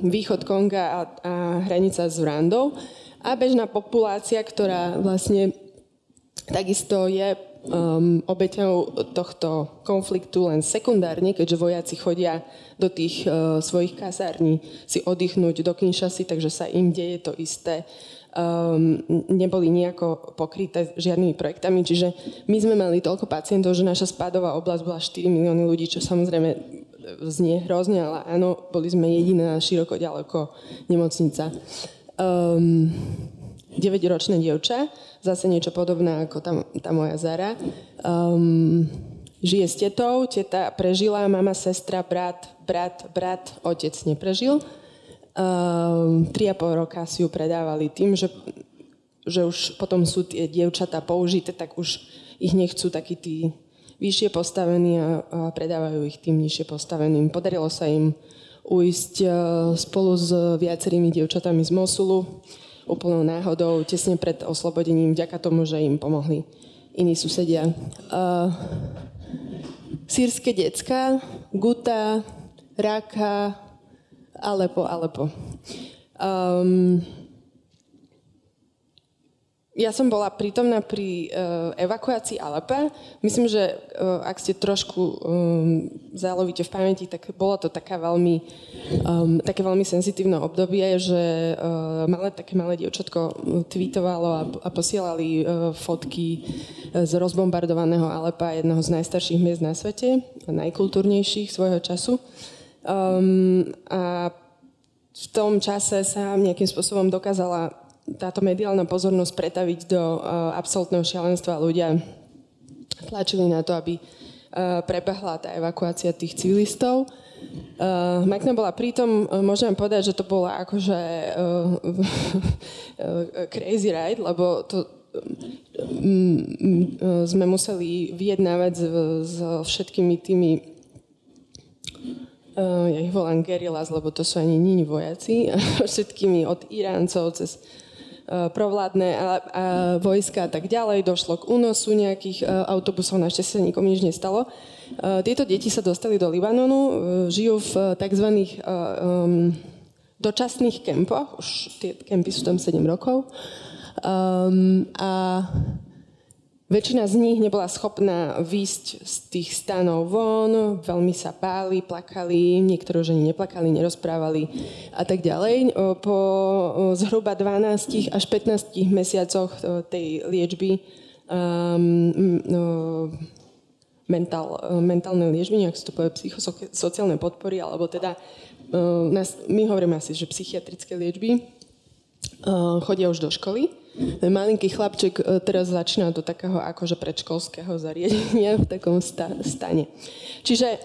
východ Konga a hranica s Rwandou. A bežná populácia, ktorá vlastne takisto je obeťou tohto konfliktu len sekundárne, keďže vojaci chodia do tých svojich kasární si oddychnúť do Kinshasy, takže sa im deje to isté. Neboli nejako pokryté žiadnymi projektami, čiže my sme mali toľko pacientov, že naša spadová oblasť bola 4 milióny ľudí, čo samozrejme znie hrozne, ale áno, boli sme jediná široko ďaleko nemocnica. 9-ročné dievča, zase niečo podobné ako tá moja Zara, žije s tetou, teta prežila, mama, sestra, brat, otec neprežil. 3,5 roka si ju predávali tým, že už potom sú tie dievčatá použité, tak už ich nechcú takí tí vyššie postavení a predávajú ich tým nižšie postaveným. Podarilo sa im ujsť spolu s viacerými dievčatami z Mosulu úplnou náhodou, tesne pred oslobodením, vďaka tomu, že im pomohli iní susedia. Sýrske decká, Guta, Raka, Aleppo. Ja som bola prítomná pri evakuácii Aleppa. Myslím, že ak ste trošku zálovíte v pamäti, tak bolo to také veľmi senzitívne obdobie, že také malé dievčatko tweetovalo a posielali fotky z rozbombardovaného Aleppa, jedného z najstarších miest na svete, najkultúrnejších svojho času. A v tom čase sa nejakým spôsobom dokázala táto mediálna pozornosť pretaviť do absolútneho šialenstva. Ľudia tlačili na to, aby prebehla tá evakuácia tých civilistov. Magna bola pritom, môžem povedať, že to bola akože crazy ride, lebo to sme museli vyjednávať s všetkými tými, ja ich volám guerrillas, lebo to sú ani nie vojaci, všetkými od Iráncov cez provládne a vojska a tak ďalej. Došlo k únosu nejakých autobusov, našťastie sa nikomu nič nestalo. Tieto deti sa dostali do Libanonu, žijú v tzv. Dočasných kempoch, už tie kempy sú tam 7 rokov. A Väčšina z nich nebola schopná výjsť z tých stanov von, veľmi sa báli, plakali, niektorí už ani neplakali, nerozprávali a tak ďalej. Po zhruba 12 až 15 mesiacoch tej liečby, mentálnej liečby, nejak sa to povie, psychosociálnej podpory, alebo teda, my hovoríme asi, že psychiatrické liečby, chodia už do školy. Malinký chlapček teraz začína do takého akože predškolského zariadenia v takom stane. Čiže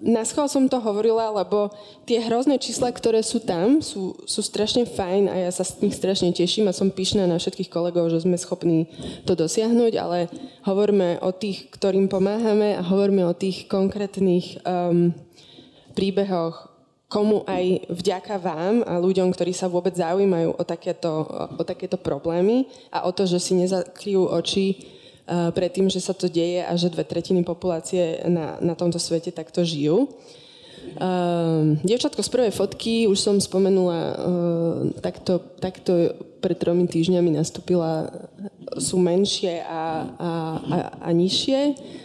naschvál som to hovorila, lebo tie hrozné čísla, ktoré sú tam, sú strašne fajn a ja sa s nich strašne teším a som pyšná na všetkých kolegov, že sme schopní to dosiahnuť, ale hovoríme o tých, ktorým pomáhame a hovoríme o tých konkrétnych príbehoch, komu aj vďaka vám a ľuďom, ktorí sa vôbec zaujímajú o takéto problémy a o to, že si nezakryjú oči pred tým, že sa to deje a že 2/3 populácie na tomto svete takto žijú. Dievčatko z prvej fotky, už som spomenula, takto pred 3 týždňami nastúpila, sú menšie a nižšie,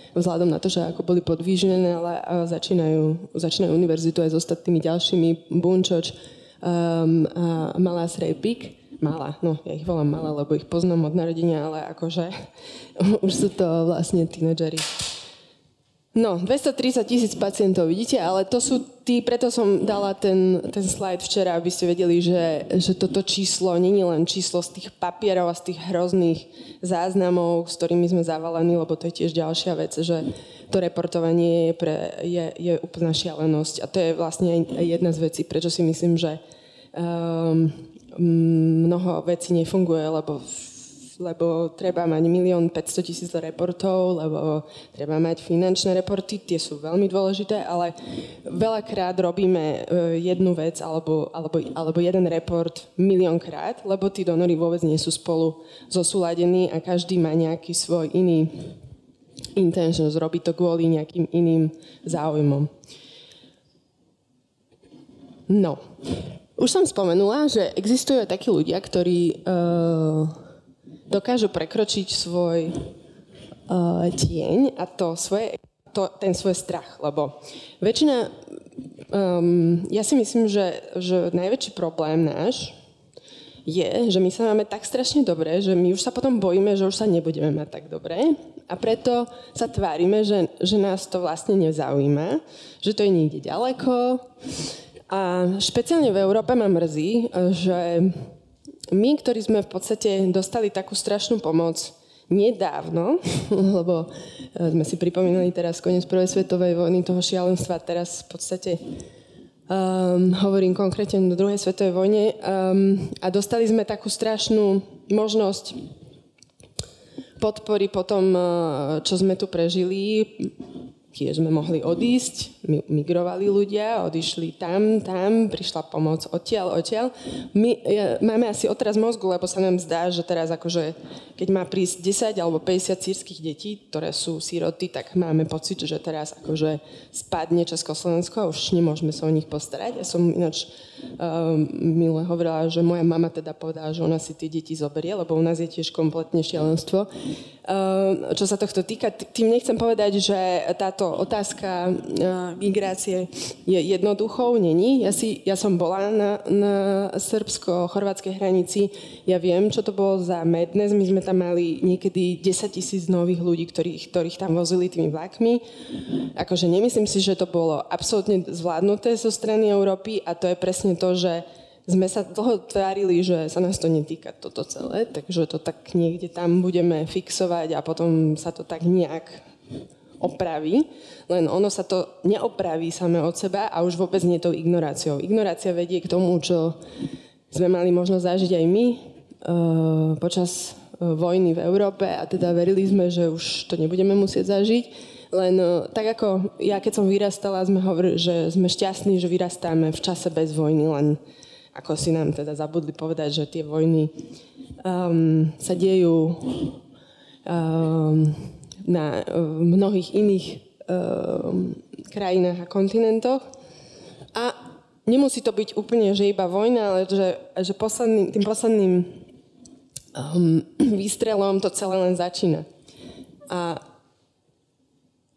vzhľadom na to, že ako boli podvýživné, ale začínajú univerzitu aj s ostatnými ďalšími, Bunčoč, Malá Srejpik. Malá, no ja ich volám Malá, lebo ich poznám od narodenia, ale akože už sú to vlastne tínedžeri. No, 230 000 pacientov, vidíte, ale to sú tí, preto som dala ten slajd včera, aby ste vedeli, že toto číslo nie je len číslo z tých papierov a z tých hrozných záznamov, s ktorými sme zavalení, lebo to je tiež ďalšia vec, že to reportovanie je úplná šialenosť a to je vlastne jedna z vecí, prečo si myslím, že mnoho vecí nefunguje, lebo treba mať 1 500 000 reportov, lebo treba mať finančné reporty, tie sú veľmi dôležité, ale veľakrát robíme jednu vec alebo jeden report 1 000 000 krát, lebo tí donory vôbec nie sú spolu zosúladení a každý má nejaký svoj iný intention, robí to kvôli nejakým iným záujmom. No, už som spomenula, že existujú takí ľudia, ktorí dokážu prekročiť svoj tieň a ten svoj strach, lebo väčšina, ja si myslím, že najväčší problém náš je, že my sa máme tak strašne dobre, že my už sa potom bojíme, že už sa nebudeme mať tak dobre a preto sa tvárime, že nás to vlastne nezaujíma, že to je niekde ďaleko a špeciálne v Európe ma mrzí, že my, ktorí sme v podstate dostali takú strašnú pomoc nedávno, lebo sme si pripomínali teraz koniec prvej svetovej vojny, toho šialenstva, teraz v podstate hovorím konkrétne o druhej svetovej vojne a dostali sme takú strašnú možnosť podpory po tom, čo sme tu prežili, tiež sme mohli odísť, migrovali ľudia, odišli tam, prišla pomoc odtiaľ. My máme asi otraz mozgu, lebo sa nám zdá, že teraz akože, keď má prísť 10 alebo 50 sýrskych detí, ktoré sú síroty, tak máme pocit, že teraz akože spadne Československo a už nemôžeme sa o nich postarať. Ja som ináč minule hovorila, že moja mama teda povedala, že ona si tie deti zoberie, lebo u nás je tiež kompletne šialenstvo. Čo sa tohto týka, tým nechcem povedať, že táto otázka migrácie je jednoduchou, není. Ja som bola na srbsko-chorvátskej hranici, ja viem, čo to bolo za madness, my sme tam mali niekedy 10 000 nových ľudí, ktorých tam vozili tými vlakmi. Akože nemyslím si, že to bolo absolútne zvládnuté zo strany Európy a to je presne to, že sme sa dlho tvárili, že sa nás to netýka toto celé, takže to tak niekde tam budeme fixovať a potom sa to tak nejak opraví, len ono sa to neopraví samé od seba a už vôbec nie tou ignoráciou. Ignorácia vedie k tomu, čo sme mali možnosť zažiť aj my počas vojny v Európe a teda verili sme, že už to nebudeme musieť zažiť, len tak ako ja, keď som vyrastala, sme hovorili, že sme šťastní, že vyrastáme v čase bez vojny, len ako si nám teda zabudli povedať, že tie vojny sa dejú na mnohých iných krajinách a kontinentoch. A nemusí to byť úplne, že iba vojna, ale že tým posledným výstrelom to celé len začína. A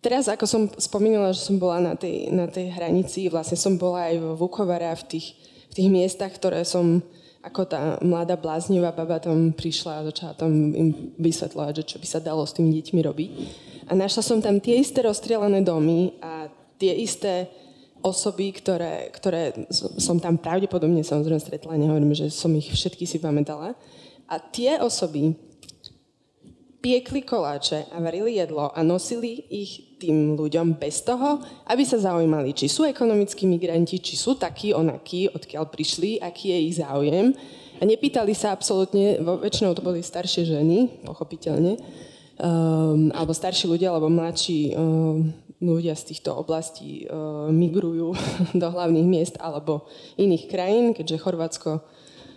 teraz, ako som spomínala, že som bola na tej hranici, vlastne som bola aj vo Vukovare a v tých miestach, ktoré som ako tá mladá bláznivá baba tam prišla a začala tam im vysvetľovať, že čo by sa dalo s tými deťmi robiť. A našla som tam tie isté rozstrieľané domy a tie isté osoby, ktoré som tam pravdepodobne samozrejme stretla, nehovorím, že som ich všetky si pamätala. A tie osoby piekli koláče a varili jedlo a nosili ich tým ľuďom bez toho, aby sa zaujímali, či sú ekonomickí migranti, či sú takí, onakí, odkiaľ prišli, aký je ich záujem. A nepýtali sa absolútne, väčšinou to boli staršie ženy, pochopiteľne, alebo starší ľudia, alebo mladší ľudia z týchto oblastí migrujú do hlavných miest alebo iných krajín, keďže Chorvátsko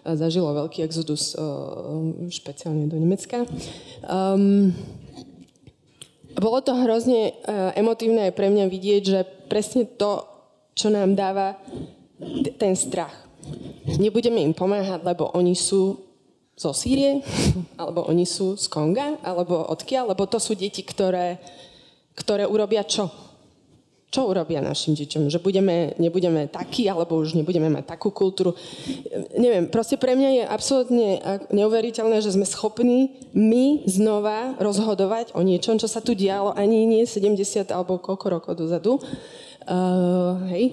zažilo veľký exodus špeciálne do Nemecka. Bolo to hrozne emotívne aj pre mňa vidieť, že presne to, čo nám dáva ten strach. Nebudeme im pomáhať, lebo oni sú zo Sýrie, alebo oni sú z Konga, alebo odkiaľ, lebo to sú deti, ktoré urobia čo? Čo urobia našim deťom? Že nebudeme takí, alebo už nebudeme mať takú kultúru. Neviem, proste pre mňa je absolútne neuveriteľné, že sme schopní my znova rozhodovať o niečom, čo sa tu dialo ani nie 70 alebo koľko rokov dozadu. Hej.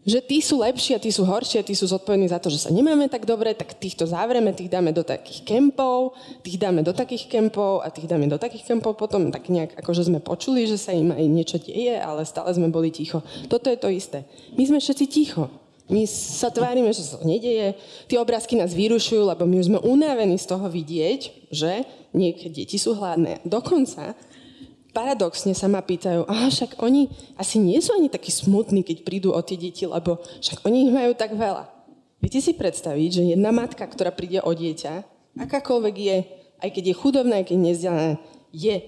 Že tí sú lepší a tí sú horší a tí sú zodpovední za to, že sa nemáme tak dobre, tak týchto závrieme, tých dáme do takých kempov, tých dáme do takých kempov a tých dáme do takých kempov. Potom tak nejak, akože sme počuli, že sa im aj niečo deje, ale stále sme boli ticho. Toto je to isté. My sme všetci ticho. My sa tvárime, že sa to nedeje. Tie obrázky nás vyrušujú, lebo my už sme unavení z toho vidieť, že niekde deti sú hladné. Dokonca paradoxne sa ma pýtajú, a však oni asi nie sú ani takí smutní, keď prídu o tie deti, lebo však oni ich majú tak veľa. Viete si predstaviť, že jedna matka, ktorá príde o dieťa, akákoľvek je, aj keď je chudobná, aj keď nevzdelaná, je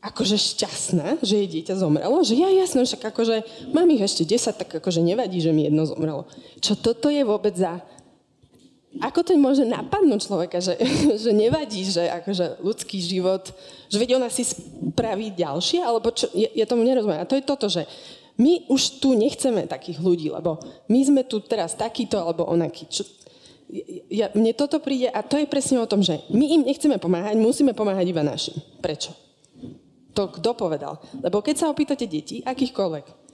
akože šťastná, že jej dieťa zomrelo, že ja jasné, však akože mám ich ešte 10, tak akože nevadí, že mi jedno zomrelo. Čo toto je vôbec za... Ako to môže napadnúť človeka, že nevadí, že akože ľudský život, že veď ona si spraví ďalšie, alebo čo, ja tomu nerozumiem. A to je toto, že my už tu nechceme takých ľudí, lebo my sme tu teraz takýto, alebo onaký. Mne toto príde a to je presne o tom, že my im nechceme pomáhať, musíme pomáhať iba našim. Prečo? To kto povedal? Lebo keď sa opýtate detí, akýchkoľvek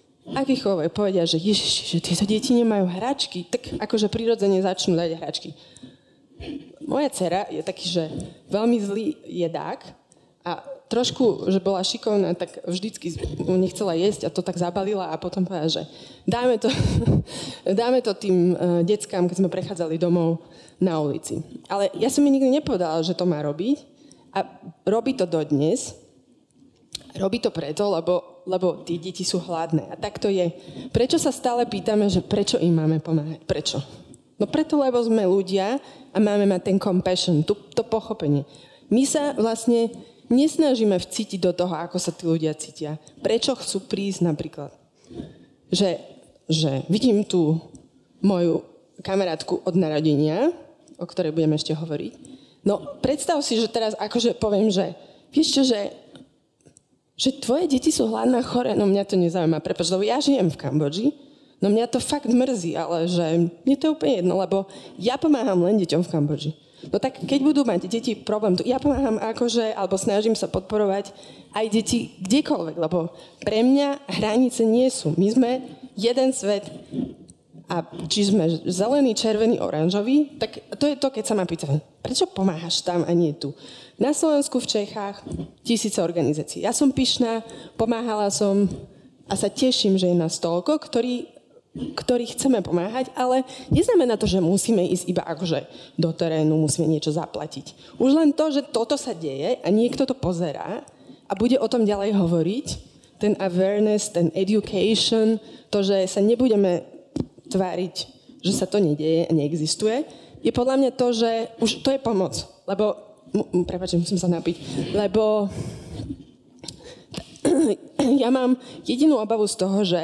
povedia, že ježiši, že tieto deti nemajú hračky, tak akože prirodzene začnú dať hračky. Moja dcera je taký, že veľmi zlý jedák a trošku, že bola šikovná, tak vždycky nechcela jesť a to tak zabalila a potom povedala, že dáme to tým deckám, keď sme prechádzali domov na ulici. Ale ja som mi nikdy nepovedala, že to má robiť a robí to dodnes. Robí to preto, lebo tie deti sú hladné. A tak to je. Prečo sa stále pýtame, že prečo im máme pomáhať? Prečo? No preto, lebo sme ľudia a máme mať ten compassion, to pochopenie. My sa vlastne nesnažíme vcítiť do toho, ako sa tí ľudia cítia. Prečo chcú prísť napríklad? Že vidím tu moju kamarátku od narodenia, o ktorej budem ešte hovoriť. No predstav si, že teraz akože poviem, že vieš čo, že tvoje deti sú hladné a chore, no mňa to nezaujíma, prepáč, lebo ja žijem v Kambodži, no mňa to fakt mrzí, ale že mne to je úplne jedno, lebo ja pomáham len deťom v Kambodži. No tak keď budú mať deti problém, ja pomáham akože, alebo snažím sa podporovať aj deti kdekoľvek, lebo pre mňa hranice nie sú. My sme jeden svet a či sme zelený, červený, oranžový, tak to je to, keď sa ma pýtam, prečo pomáhaš tam a nie tu? Na Slovensku, v Čechách, tisíce organizácií. Ja som pyšná, pomáhala som a sa teším, že je nás toľko, ktorí chceme pomáhať, ale neznamená to, že musíme ísť iba akože do terénu, musíme niečo zaplatiť. Už len to, že toto sa deje a niekto to pozerá a bude o tom ďalej hovoriť, ten awareness, ten education, to, že sa nebudeme tváriť, že sa to nedeje a neexistuje, je podľa mňa to, že už to je pomoc, lebo prepáč, musím sa napiť, lebo ja mám jedinú obavu z toho, že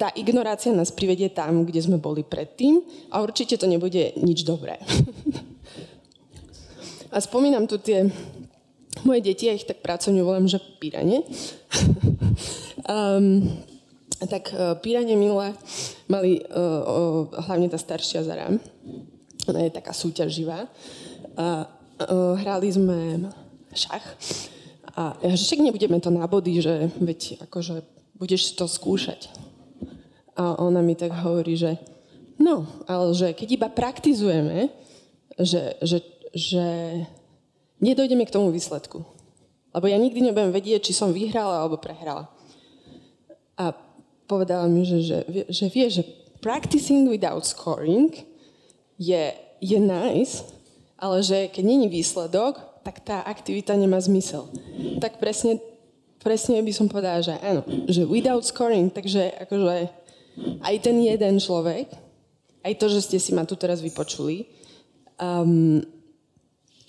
tá ignorácia nás privedie tam, kde sme boli predtým a určite to nebude nič dobré. A spomínam tu tie moje deti, ja ich tak pracovne volám, že píranie. Tak píranie minulé mali hlavne tá staršia Zara. Ona je taká súťaživá. Hrali sme šach. A ja, že však nebudeme to na body, že veď akože budeš to skúšať. A ona mi tak hovorí, že no, ale že keď iba praktizujeme, že nedojdeme k tomu výsledku. Lebo ja nikdy nebudem vedieť, či som vyhrala alebo prehrala. A povedala mi, že vie, že practicing without scoring je nice, ale že keď není výsledok, tak tá aktivita nemá zmysel. Tak presne by som povedala, že áno, že without scoring, takže akože aj ten jeden človek, aj to, že ste si ma tu teraz vypočuli,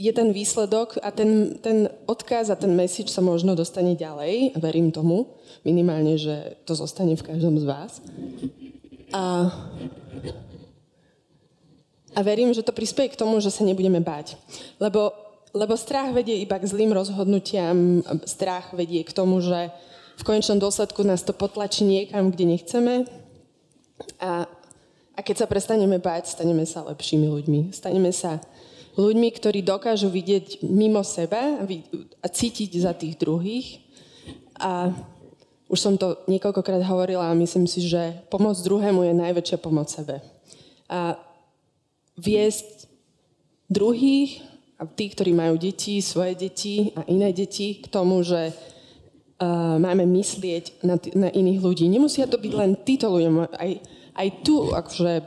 je ten výsledok a ten odkaz a ten message sa možno dostane ďalej, verím tomu, minimálne, že to zostane v každom z vás. A verím, že to prispieje k tomu, že sa nebudeme báť. Lebo strach vedie iba k zlým rozhodnutiam, strach vedie k tomu, že v konečnom dôsledku nás to potlačí niekam, kde nechceme. A keď sa prestaneme báť, staneme sa lepšími ľuďmi. Staneme sa ľuďmi, ktorí dokážu vidieť mimo seba a cítiť za tých druhých. A už som to niekoľkokrát hovorila a myslím si, že pomoc druhému je najväčšia pomoc sebe. A viesť druhých a tí, ktorí majú deti, svoje deti a iné deti k tomu, že máme myslieť na iných ľudí. Nemusia to byť len títo ľudia. Aj tu, akože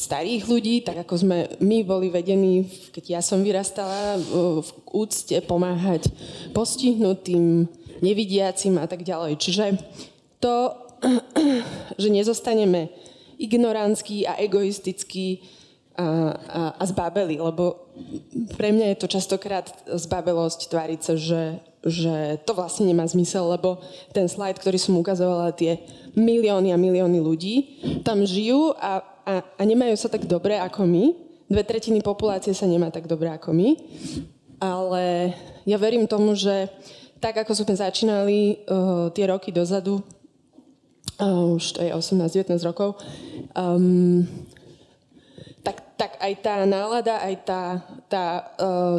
starých ľudí, tak ako sme my boli vedení, keď ja som vyrastala, v úcte pomáhať postihnutým, nevidiacim a tak ďalej. Čiže to, že nezostaneme ignorantskí a egoistickí a zbabeli, lebo pre mňa je to častokrát zbabelosť tváriť sa, že to vlastne nemá zmysel, lebo ten slajd, ktorý som ukazovala, tie milióny a milióny ľudí tam žijú a nemajú sa tak dobre ako my. 2/3 populácie sa nemá tak dobre ako my. Ale ja verím tomu, že tak, ako sme začínali tie roky dozadu, už to je 18-19 rokov, tak aj tá nálada, aj tá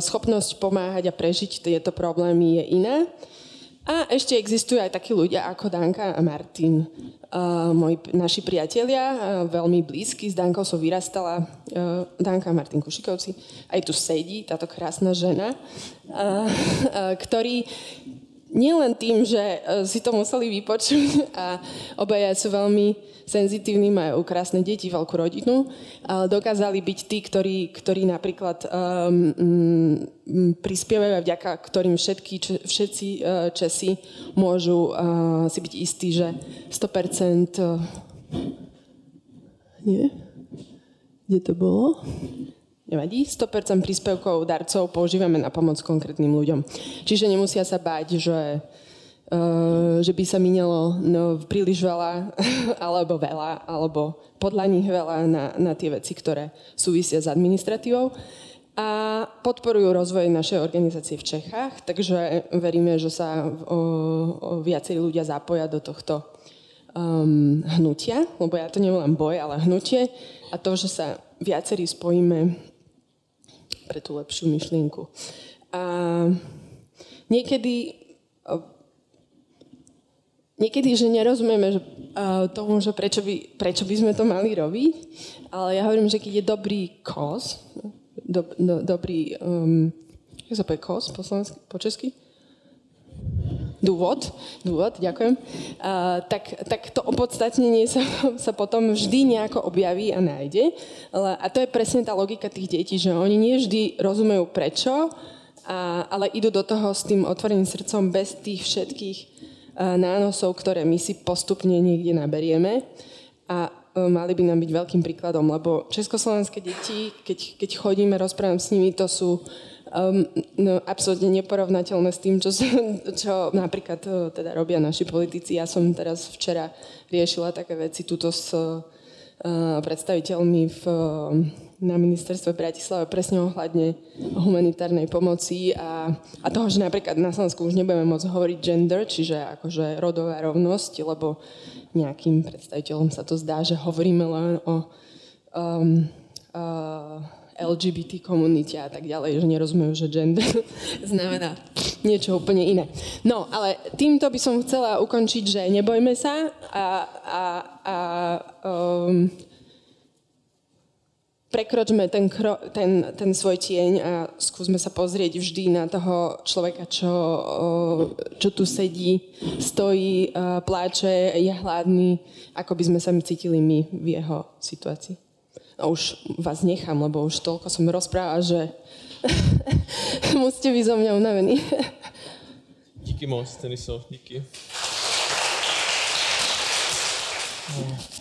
schopnosť pomáhať a prežiť tieto problémy je iná. A ešte existujú aj takí ľudia ako Danka a Martin. Naši priatelia, veľmi blízky, s Dankou som vyrastala, Danka a Martin Kušikovci, aj tu sedí táto krásna žena, ktorí nielen tým, že si to museli vypočuť a obaja sú veľmi senzitívni, majú krásne deti, veľkú rodinu, ale dokázali byť tí, ktorí napríklad prispievajú a vďaka ktorým všetci Česi môžu si byť istí, že 100% nie? Kde to bolo? Nevadí, 100% príspevkov darcov používame na pomoc konkrétnym ľuďom. Čiže nemusia sa báť, že by sa minelo príliš veľa, alebo veľa, alebo podľa nich veľa na tie veci, ktoré súvisia s administratívou. A podporujú rozvoj našej organizácie v Čechách, takže veríme, že sa viacerí ľudia zapoja do tohto hnutia, lebo ja to nevolám boj, ale hnutie a to, že sa viacerí spojíme pre tú lepšiu myšlienku. A niekedy že nerozumieme tomu, že prečo by sme to mali robiť, ale ja hovorím, že keď je dobrý cause, dobrý, jak sa povie cause po česky? Dôvod, ďakujem. Tak to opodstatnenie sa potom vždy nejako objaví a nájde. A to je presne tá logika tých detí, že oni nie vždy rozumejú prečo, ale idú do toho s tým otvoreným srdcom bez tých všetkých nánosov, ktoré my si postupne niekde naberieme. A mali by nám byť veľkým príkladom, lebo československé deti, keď chodíme, rozprávam s nimi, to sú absolútne neporovnateľné s tým, čo napríklad teda robia naši politici. Ja som teraz včera riešila také veci tuto s predstaviteľmi na ministerstve Bratislava presne ohľadne humanitárnej pomoci a toho, že napríklad na Slovensku už nebudeme môcť hovoriť gender, čiže akože rodová rovnosť, lebo nejakým predstaviteľom sa to zdá, že hovoríme len o LGBT komunite a tak ďalej, že nerozumejú, že gender znamená niečo úplne iné. No, ale týmto by som chcela ukončiť, že nebojme sa a prekročme ten svoj tieň a skúsme sa pozrieť vždy na toho človeka, čo tu sedí, stojí, pláče, je hladný, ako by sme sa cítili my v jeho situácii. No už vás nechám, lebo už toľko som rozprávala, že musíte byť zo mňa unavení. Díky moc, Daniso, díky.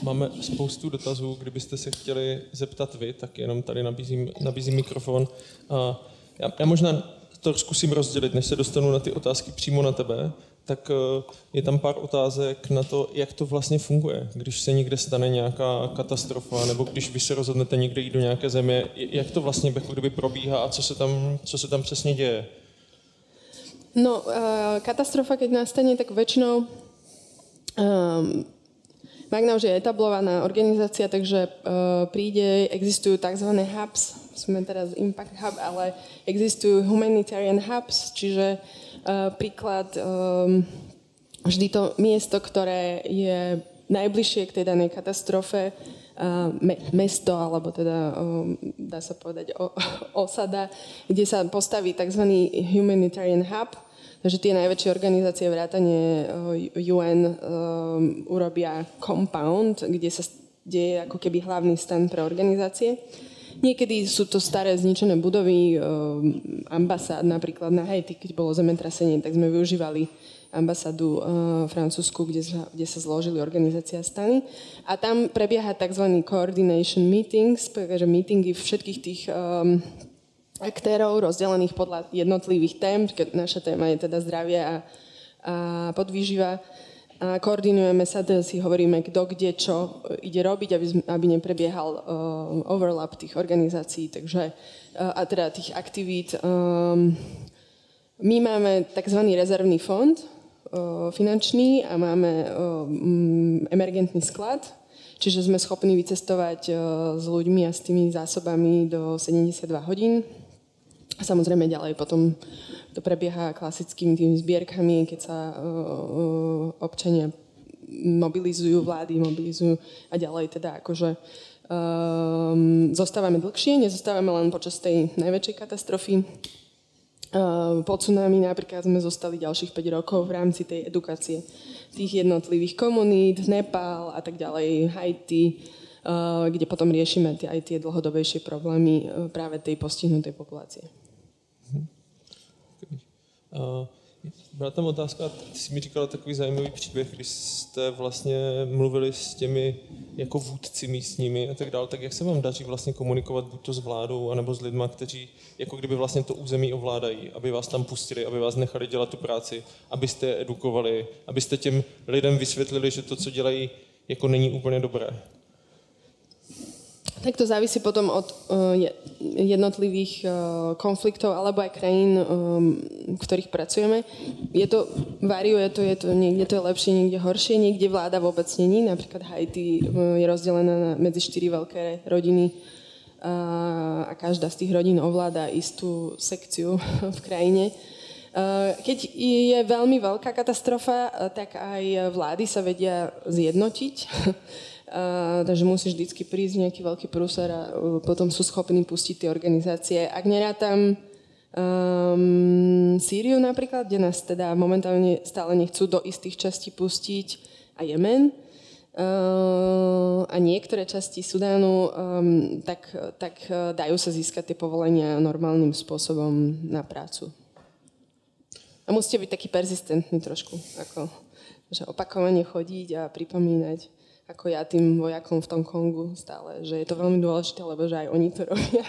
Máme spoustu dotazů, kdybyste se chtěli zeptat vy, tak jenom tady nabízím mikrofon. Já možná to zkusím rozdělit, než se dostanu na ty otázky přímo na tebe, tak je tam pár otázek na to, jak to vlastně funguje, když se někde stane nějaká katastrofa, nebo když vy se rozhodnete někde jít do nějaké země, jak to vlastně kdyby probíhá a co se tam přesně děje? No, katastrofa, keď nastane, tak většinou Magna už je etablovaná organizácia, takže príde, existujú tzv. Hubs, sme teraz Impact Hub, ale existujú Humanitarian Hubs, čiže príklad vždy to miesto, ktoré je najbližšie k tej danej katastrofe, mesto, alebo teda dá sa povedať osada, kde sa postaví tzv. Humanitarian Hub. Takže tie najväčšie organizácie vrátane UN urobia compound, kde sa deje ako keby hlavný stan pre organizácie. Niekedy sú to staré zničené budovy ambasád, napríklad na Haiti, keď bolo zemetrasenie, tak sme využívali ambasádu francúzsku, kde sa zložili organizácia stany. A tam prebieha tzv. Coordination meetings, takže meetingy všetkých tých aktérov rozdelených podľa jednotlivých tém, keď naša téma je teda zdravie a podvýživa. A koordinujeme sa, teda si hovoríme, kto kde čo ide robiť, aby neprebiehal overlap tých organizácií, takže, a teda tých aktivít. My máme tzv. Rezervný fond finančný a máme emergentný sklad, čiže sme schopní vycestovať s ľuďmi a s tými zásobami do 72 hodín. A samozrejme ďalej potom to prebieha klasickými tými zbierkami, keď sa občania mobilizujú, vlády mobilizujú a ďalej teda akože zostávame dlhšie, nezostávame len počas tej najväčšej katastrofy. Po tsunami napríklad sme zostali ďalších 5 rokov v rámci tej edukácie tých jednotlivých komunít, Nepál a tak ďalej, Haiti, kde potom riešime aj tie dlhodobejšie problémy práve tej postihnutej populácie. Byla tam otázka, ty jsi mi říkala takový zajímavý příběh, když jste vlastně mluvili s těmi jako vůdci místními a tak dále, tak jak se vám daří vlastně komunikovat buď to s vládou, anebo s lidma, kteří jako kdyby vlastně to území ovládají, aby vás tam pustili, aby vás nechali dělat tu práci, abyste je edukovali, abyste těm lidem vysvětlili, že to, co dělají, jako není úplně dobré? Tak to závisí potom od jednotlivých konfliktov alebo aj krajín, v ktorých pracujeme. Variuje to, niekde to je lepšie, niekde horšie, niekde vláda vôbec není. Napríklad Haiti je rozdelená medzi 4 veľké rodiny a každá z tých rodín ovláda istú sekciu v krajine. Keď je veľmi veľká katastrofa, tak aj vlády sa vedia zjednotiť. Takže musí vždycky prísť nejaký veľký prúser a potom sú schopní pustiť tie organizácie. Ak nerátam Sýriu napríklad, kde nás teda momentálne stále nechcú do istých častí pustiť, a Jemen a niektoré časti Sudánu, tak dajú sa získať tie povolenia normálnym spôsobom na prácu. A musíte byť taký persistentní trošku, ako, že opakovane chodiť a pripomínať, ako ja tým vojakom v tom Kongu stále, že je to veľmi dôležité, lebo že aj oni to robia.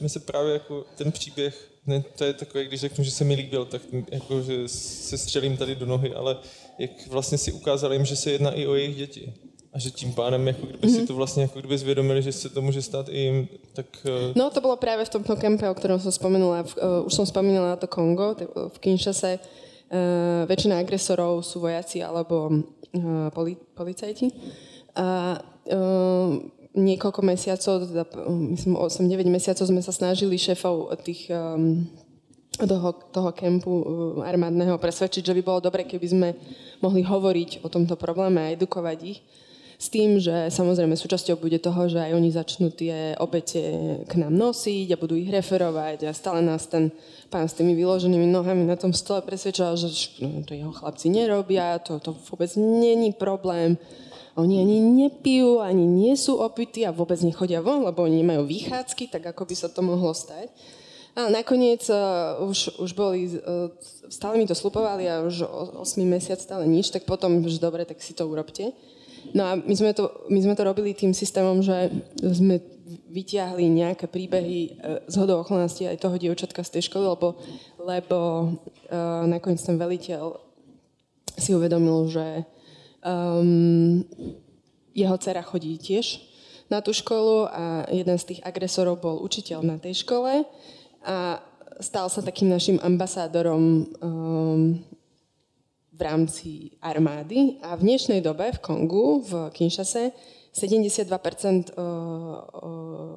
Mně se právě jako ten příběh, ne, to je takové, když řeknu, že se mi líbil, tak jako, že se střelím tady do nohy, ale jak vlastně si ukázal jim, že se jedná i o jejich děti. A že tím pádem, jako kdyby si to vlastně jako kdyby zvědomili, že se to může stát i jim, tak... No to bylo právě v tom kempe, o kterém jsem vzpomínala. Už jsem vzpomínala na to Kongo, v Kinšase. Väčšina agresorov sú vojaci alebo policajti. A niekoľko mesiacov, myslím 8-9 mesiacov sme sa snažili šéfov toho kempu armádneho presvedčiť, že by bolo dobre, keby sme mohli hovoriť o tomto probléme a edukovať ich. S tým, že samozrejme súčasťou bude toho, že aj oni začnú tie obete k nám nosiť a budú ich referovať a stále nás ten pán s tými vyloženými nohami na tom stole presvedčal, že to jeho chlapci nerobia, to vôbec není problém. Oni ani nepijú, ani nie sú opití a vôbec nechodia von, lebo oni nemajú vychádzky, tak ako by sa to mohlo stať. Ale nakoniec už boli, stále mi to slupovali a už 8 mesiac stále nič, tak potom, že dobre, tak si to urobte. No a my sme to robili tým systémom, že sme vytiahli nejaké príbehy zhodou okolností aj toho dievčatka z tej školy, lebo nakoniec ten veliteľ si uvedomil, že jeho dcera chodí tiež na tú školu a jeden z tých agresorov bol učiteľ na tej škole a stal sa takým našim ambasádorom v rámci armády a v dnešnej dobe v Kongu, v Kinshase 72%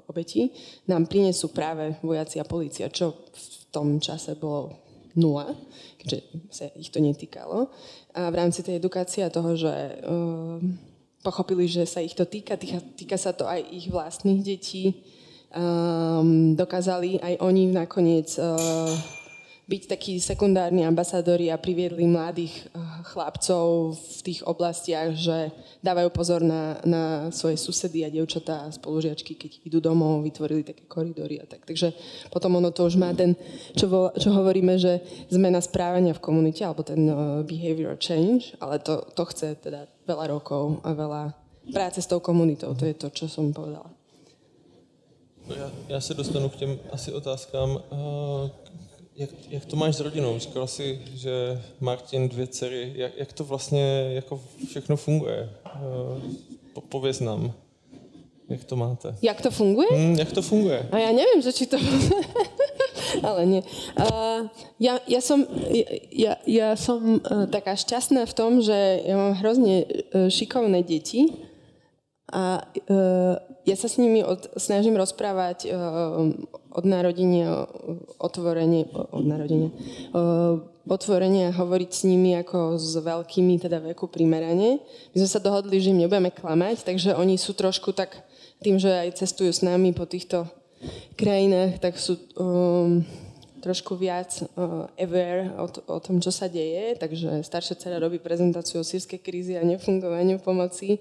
obetí nám prinesú práve vojaci a polícia, čo v tom čase bolo nula, keďže sa ich to netýkalo. A v rámci tej edukácie toho, že pochopili, že sa ich to týka sa to aj ich vlastných detí, dokázali aj oni nakoniec... byť takí sekundárni ambasádori a priviedli mladých chlapcov v tých oblastiach, že dávajú pozor na svoje susedy a dievčatá a spolužiačky, keď idú domov, vytvorili také koridory a tak. Takže potom ono to už má ten, čo hovoríme, že zmena správania v komunite, alebo ten behavior change, ale to chce teda veľa rokov a veľa práce s tou komunitou. To je to, čo som povedala. Já se dostanu k těm asi otázkám, Jak to máš s rodinou? Říkala jsi, že Martin, 2 dcery, jak to vlastně jako všechno funguje? Pověz nám, jak to máte. Jak to funguje? Jak to funguje? A já nevím, že či to... Ale nie. Ja som taká šťastná v tom, že ja mám hrozne šikovné deti a ja sa s nimi snažím rozprávať od narodenia otvorenie, hovoriť s nimi ako s veľkými, teda veku primerane. My sme sa dohodli, že im nebudeme klamať, takže oni sú trošku tak, tým, že aj cestujú s nami po týchto krajinách, tak sú trošku viac aware o tom, čo sa deje. Takže staršia dcera robí prezentáciu o sírskej kríze a nefungovaniu pomoci.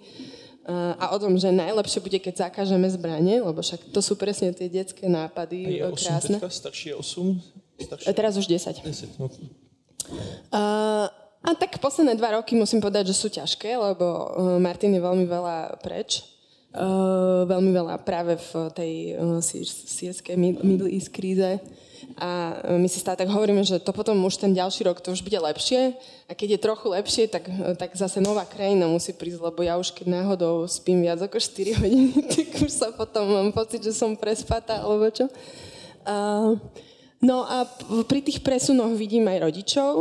A o tom, že najlepšie bude, keď zakážeme zbranie, lebo však to sú presne tie detské nápady. A je 8 krásne. Teďka? Starší je 8? Starší. Teraz už 10. 10 no. A tak posledné 2 roky musím povedať, že sú ťažké, lebo Martin je veľmi veľa preč. Veľmi veľa práve v tej sírskej Middle East kríze. A my si stále tak hovoríme, že to potom už ten ďalší rok to už bude lepšie a keď je trochu lepšie, tak zase nová krajina musí prísť, lebo ja už keď náhodou spím viac ako 4 hodiny, tak už sa potom mám pocit, že som prespatá alebo čo. No a pri tých presunoch vidím aj rodičov,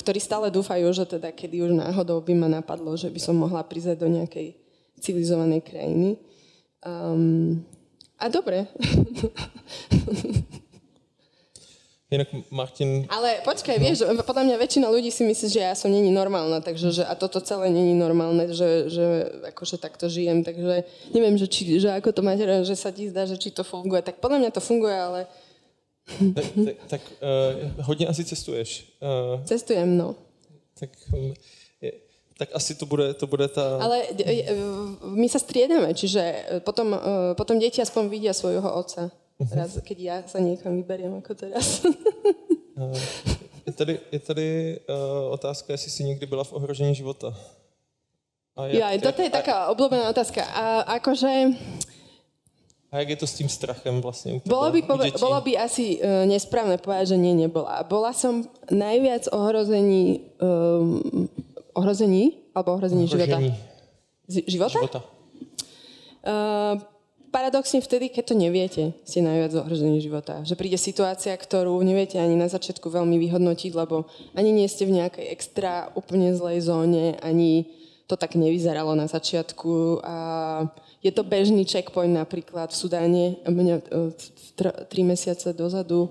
ktorí stále dúfajú, že teda kedy už náhodou by ma napadlo, že by som mohla prísť do nejakej civilizovanej krajiny. A dobre. Inak Martin... Ale počkaj, vieš, podľa mňa väčšina ľudí si myslí, že ja som neni normálna, takže a toto celé neni normálne, že akože takto žijem, takže neviem, že ako to máte, že sa ti zdá, že či to funguje. Tak podľa mňa to funguje, ale... Tak hodně asi cestuješ. Cestujem, no. Tak asi to bude ta... Ale my sa striedame, čiže potom deti aspoň vidia svojho otca. Teraz, keď ja sa niekam vyberiem ako teraz. Je tady otázka, jestli si někdy byla v ohrožení života. Toto je taká obľúbená otázka. A akože... A jak je to s tým strachem vlastne? Bolo by asi nesprávne povedať, že nebola. Bola som najviac ohrození alebo ohrození života. Života? Paradoxne vtedy, keď to neviete, ste najviac ohrození života. Že príde situácia, ktorú neviete ani na začiatku veľmi vyhodnotiť, lebo ani nie ste v nejakej extra úplne zlej zóne, ani to tak nevyzeralo na začiatku. A je to bežný checkpoint napríklad v Sudáne. Mňa 3 mesiace dozadu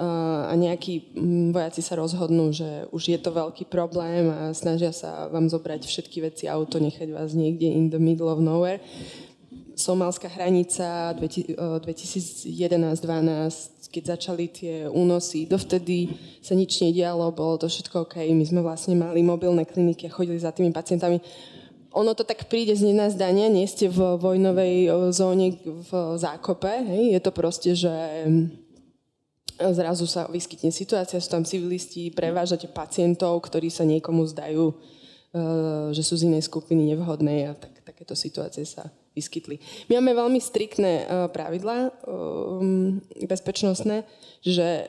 a nejakí vojaci sa rozhodnú, že už je to veľký problém a snažia sa vám zobrať všetky veci, auto, nechať vás niekde in the middle of nowhere. Somálska hranica 2011-2012, keď začali tie únosy, dovtedy sa nič nedialo, bolo to všetko OK, my sme vlastne mali mobilné kliniky a chodili za tými pacientami. Ono to tak príde z nenazdania, nie ste v vojnovej zóne v zákope, hej? Je to proste, že zrazu sa vyskytne situácia, sú tam civilisti, prevážate pacientov, ktorí sa niekomu zdajú, že sú z inej skupiny nevhodné a tak, takéto situácie sa vyskytli. My máme veľmi striktné pravidlá bezpečnostné, že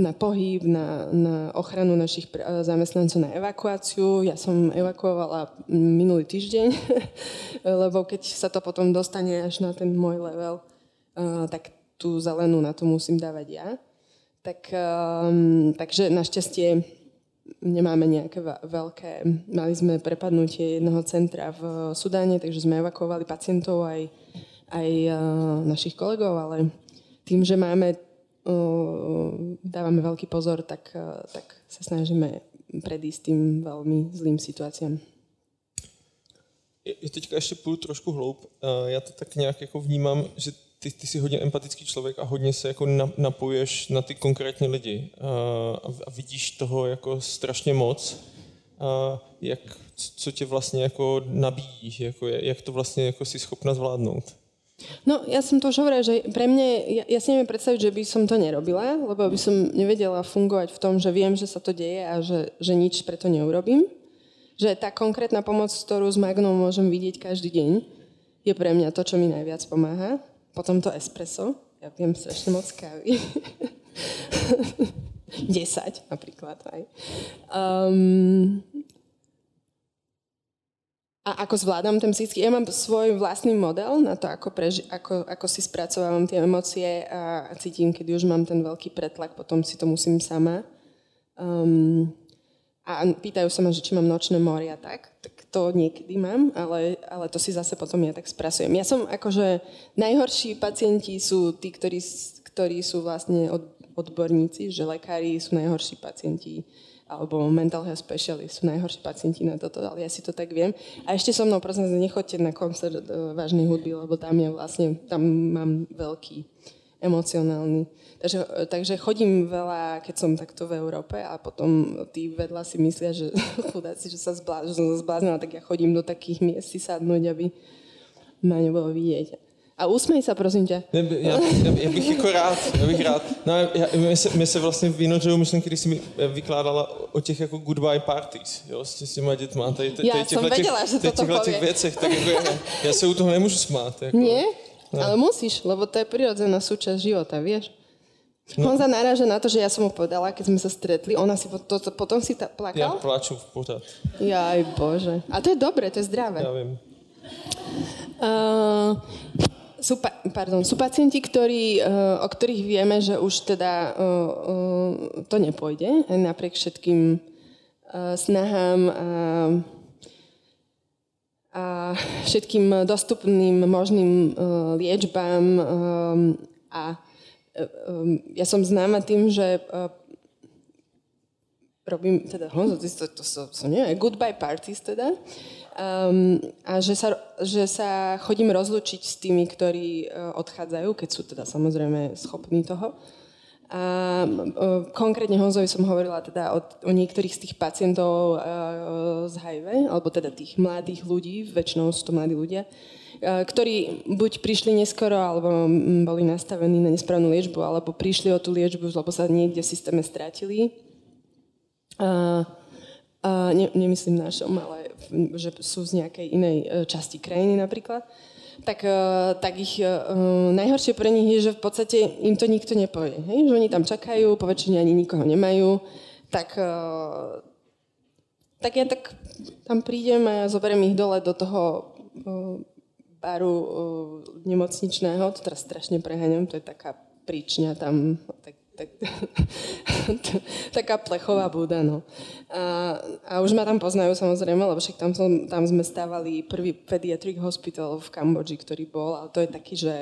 na pohyb, na ochranu našich zamestnancov, na evakuáciu. Ja som evakuovala minulý týždeň, lebo keď sa to potom dostane až na ten môj level, tak tú zelenú na to musím dávať ja. Takže našťastie nemáme nejaké veľké... Mali sme prepadnutie jedného centra v Sudáne, takže sme evakuovali pacientov aj našich kolegov, ale tým, že dávame veľký pozor, tak sa snažíme predísť tým veľmi zlým situáciám. Je teďka ještě půjdu trošku hloub. Já to tak nějak jako vnímám, že ty jsi hodně empatický člověk a hodně se jako napojuješ na ty konkrétní lidi a vidíš toho jako strašně moc, co tě vlastně jako nabíjí, jako jak to vlastně jako jsi schopna zvládnout. No, ja som to už hovorila, že pre mňa, ja si neviem predstaviť, že by som to nerobila, lebo by som nevedela fungovať v tom, že viem, že sa to deje a že nič preto neurobím. Že tá konkrétna pomoc, ktorú s Magnou môžem vidieť každý deň, je pre mňa to, čo mi najviac pomáha. Potom to espresso. Ja pijem strašne moc kávy. 10 napríklad aj. A ako zvládam ten psychický... Ja mám svoj vlastný model na to, ako si spracovávam tie emócie a cítim, keď už mám ten veľký pretlak, potom si to musím sama. A pýtajú sa ma, že či mám nočné mory a tak to niekedy mám, ale to si zase potom ja tak spracujem. Ja som akože... Najhorší pacienti sú tí, ktorí sú vlastne odborníci, že lekári sú najhorší pacienti, alebo mental health specialist, sú najhorší pacienti na toto, ale ja si to tak viem. A ešte so mnou, prosím, nechoďte na koncert vážnej hudby, lebo tam mám veľký emocionálny. Takže chodím veľa, keď som takto v Európe a potom tí vedľa si myslia, že chudáci, že som sa zbláznila, tak ja chodím do takých miest si sadnúť, aby ma nebolo vidieť. A usmej sa, prosím ťa. Já bych jako rád, No, my se vlastně vynořují myšlenky, když jsi mi vykládala o těch jako goodbye parties, jo, s těma dětma. Já jsem věděla, že to povie. Těch věcech, tak jako já se u toho nemůžu smát. Jako. Nie? No. Ale musíš, lebo to je prirodzená súčasť života, vieš. No. Honza naráža na to, že ja som mu povedala, keď sme sa stretli, ona si potom si plakala. Ja plaču v pořád. Jaj, bože. A to je dobré, to je zdravé. Ja viem. Sú pacienti, o ktorých vieme, že už teda to nepôjde, napriek všetkým snahám a všetkým dostupným možným liečbám. A ja som známa tým, že robím, teda Honzo, to som neviem, goodbye parties teda. A že sa chodím rozlučiť s tými, ktorí odchádzajú, keď sú teda samozrejme schopní toho. A konkrétne Honzovi som hovorila teda o niektorých z tých pacientov z HIV, alebo teda tých mladých ľudí, väčšinou sú to mladí ľudia, ktorí buď prišli neskoro, alebo boli nastavení na nesprávnu liečbu, alebo prišli o tú liečbu, lebo sa niekde v systéme stratili. Nemyslím našom, ale že sú z nejakej inej časti krajiny napríklad, tak ich najhoršie pre nich je, že v podstate im to nikto nepovie. Hej? Že oni tam čakajú, po väčšine ani nikoho nemajú, tak Tak ja tak tam prídem a zoberiem ich dole do toho baru nemocničného. To teraz strašne preháňam, to je taká príčňa tam, taká plechová búda. No. A už ma tam poznajú samozrejme, lebo však tam sme stávali prvý pediatric hospital v Kambodži, ktorý bol, ale to je taký, že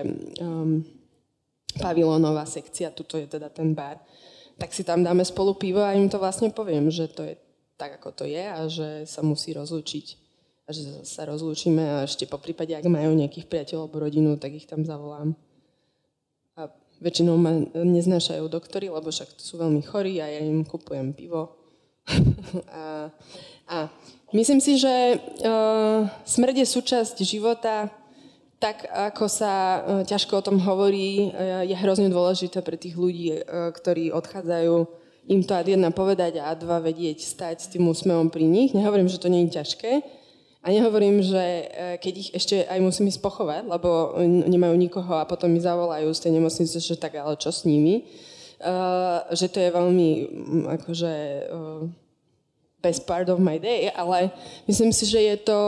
pavilónová sekcia, tuto je teda ten bar. Tak si tam dáme spolu pivo a im to vlastne poviem, že to je tak, ako to je a že sa musí rozlúčiť. A že sa rozlúčime a ešte po prípade, ak majú nejakých priateľov alebo rodinu, tak ich tam zavolám. A väčšinou ma neznášajú doktori, lebo však sú veľmi chorí a ja im kupujem pivo. a myslím si, že smrť je súčasť života. Tak, ako sa ťažko o tom hovorí, je hrozne dôležité pre tých ľudí, ktorí odchádzajú, im to ad jedna povedať a ad dva vedieť stať s tým úsmevom pri nich. Nehovorím, že to nie je ťažké a nehovorím, že keď ich ešte aj musím ísť pochovať, lebo nemajú nikoho a potom mi zavolajú z tej nemocnice, že tak, ale čo s nimi? Že to je veľmi, akože, best part of my day, ale myslím si, že je to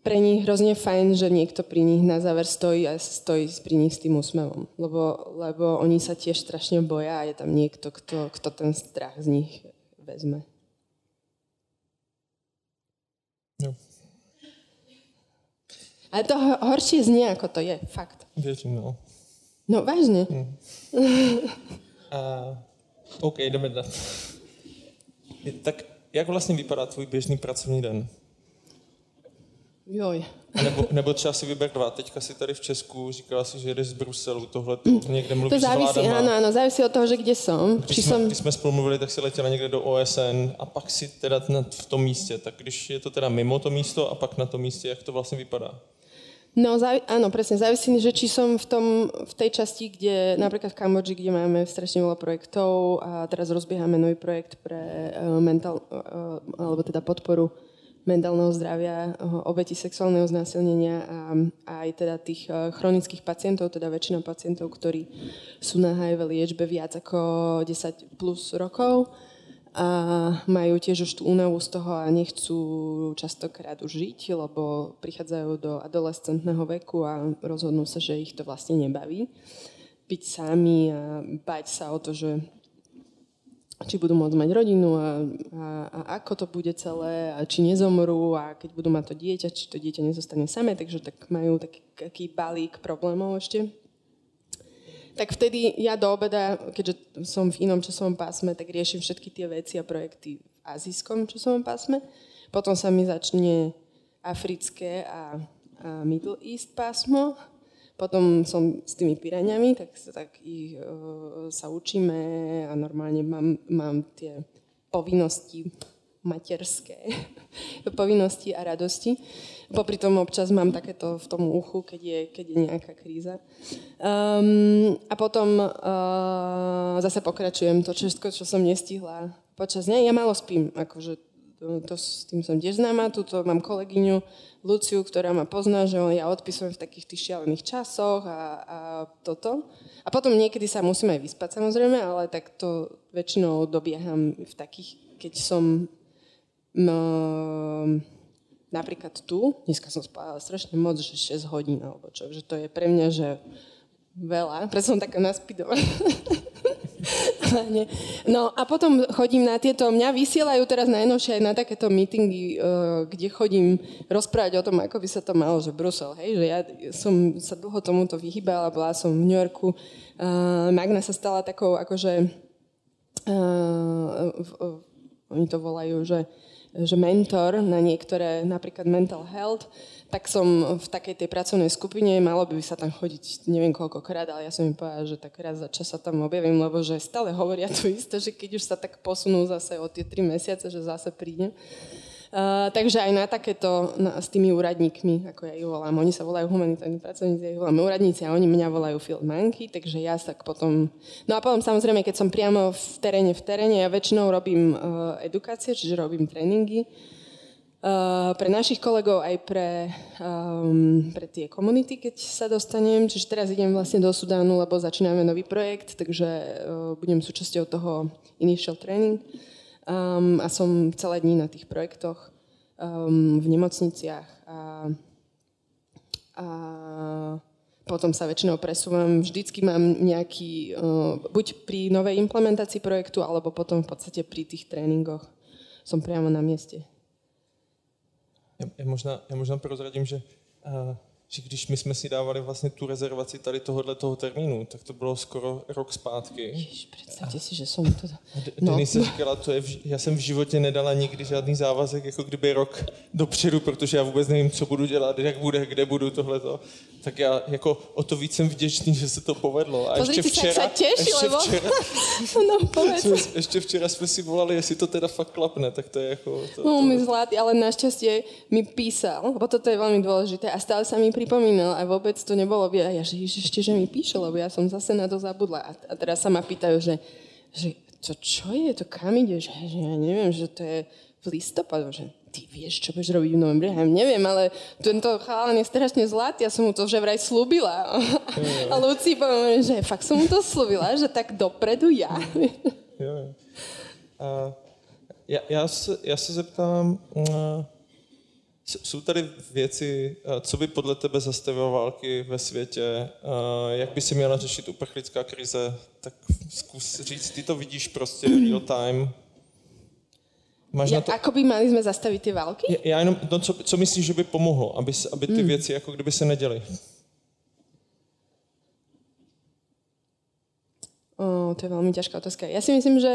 pre nich hrozne fajn, že niekto pri nich na záver stojí a stojí pri nich s tým úsmevom. Lebo oni sa tiež strašne boja a je tam niekto, kto ten strach z nich vezme. No. Ale to horšie znie, ako to je. Fakt. Většinou. No, vážne. Mm. OK, jdeme dát. Tak jak vlastně vypadá tvůj běžný pracovní den? Joj. Nebo třeba si vyber dva. Teďka si tady v Česku říkala si, že jdeš z Bruselu, tohle někde mluvíš s vládama. To závisí, ano, závisí od toho, že kde jsem. Když jsme spolu mluvili, tak si letěla někde do OSN a pak si teda v tom místě. Tak když je to teda mimo to místo a pak na tom místě, jak to vlastně vypadá? No, áno, presne, závisí, že či som v tej časti, kde, napríklad v Kambodži, kde máme strašne veľa projektov a teraz rozbiehame nový projekt pre alebo teda podporu mentálneho zdravia, obeti sexuálneho znásilnenia a aj teda tých chronických pacientov, teda väčšina pacientov, ktorí sú na HIV liečbe viac ako 10 plus rokov a majú tiež už tú únavu z toho a nechcú častokrát už žiť, lebo prichádzajú do adolescentného veku a rozhodnú sa, že ich to vlastne nebaví. Byť sami a bať sa o to, že či budú môcť mať rodinu a ako to bude celé a či nezomrú a keď budú mať to dieťa, či to dieťa nezostane samé, takže tak majú taký balík problémov ešte. Tak vtedy ja do obeda, keďže som v inom časovom pásme, tak riešim všetky tie veci a projekty v azijskom časovom pásme. Potom sa mi začne africké a Middle East pásmo. Potom som s tými piraňami, tak ich sa učíme a normálne mám tie povinnosti materské, povinnosti a radosti. Popri tom občas mám takéto v tom uchu, keď je nejaká kríza. A potom zase pokračujem to všetko, čo som nestihla počas dňa. Ja málo spím, akože to, s tým som tiež známa, tuto mám kolegyňu Luciu, ktorá ma pozná, že ja odpisujem v takých tých šialených časoch a toto. A potom niekedy sa musím aj vyspať samozrejme, ale tak to väčšinou dobieham v takých, keď som napríklad tu, dneska som spala strašne moc, že 6 hodín alebo čo, že to je pre mňa, že veľa, preto som taká naspidová. No a potom chodím na tieto, mňa vysielajú teraz najnovšie aj na takéto meetingy, kde chodím rozprávať o tom, ako by sa to malo, že Brusel, hej, že ja som sa dlho tomuto vyhýbala, bola som v New Yorku, Magna sa stala takou, akože oni to volajú, že mentor na niektoré, napríklad mental health, tak som v takej tej pracovnej skupine, malo by sa tam chodiť neviem koľkokrát, ale ja som im povedala, že tak raz za čas sa tam objavím, lebo že stále hovoria to isté, že keď už sa tak posunú zase o tie 3 mesiace, že zase prídem. Takže aj na takéto, s tými úradníkmi, ako ja ich volám, oni sa volajú humanitárni pracovníci, ja ich volám úradníci a oni mňa volajú field monkey, takže ja sa potom. No a potom samozrejme, keď som priamo v teréne, ja väčšinou robím edukácie, čiže robím tréningy pre našich kolegov aj pre tie komunity, keď sa dostanem, čiže teraz idem vlastne do Sudánu, lebo začíname nový projekt, takže budem súčasťou toho initial training. a som celé dní na tých projektoch v nemocniciach a potom sa väčšinou presúvam. Vždycky mám nejaký, buď pri novej implementácii projektu, alebo potom v podstate pri tých tréningoch som priamo na mieste. Já možná prozradím, že když my jsme si dávali vlastně tu rezervaci tady tohoto termínu, tak to bylo skoro rok zpátky. Ježiš, představte si, že jsem to... Denise říkala, já jsem v životě nedala nikdy žádný závazek, jako kdyby rok dopředu, protože já vůbec nevím, co budu dělat, jak bude, kde budu, tohleto. Tak já jako o to víc jsem vděčný, že se to povedlo. A ještě včera, ještě včera jsme si volali, jestli to teda fakt klapne, tak to je jako... My zlátý, ale naštěstí mi písal, bo toto je velmi důležité a stále se mi pripomínal a vôbec to nebolo. Ja že ešte, že mi píše, lebo ja som zase na to zabudla. A teraz sa ma pýtajú, že čo je to, kam ide? Že ja neviem, že to je v listopadu. Že ty vieš, čo budeš robiť v novembri? Ja neviem, ale tento chalán je strašne zlatý. Ja som mu to že vraj slúbila. A Lucí poviem, že fakt som mu to slúbila, že tak dopredu ja. Já se zeptám... Jsou tady věci, co by podle tebe zastavilo války ve světě, jak by si měla řešit uprchlická krize, tak zkus říct, ty to vidíš prostě real time. Jakoby mali jsme zastavit ty války? Já jenom, co myslíš, že by pomohlo, aby ty věci jako kdyby se neděly? To je veľmi ťažká otázka. Ja si myslím, že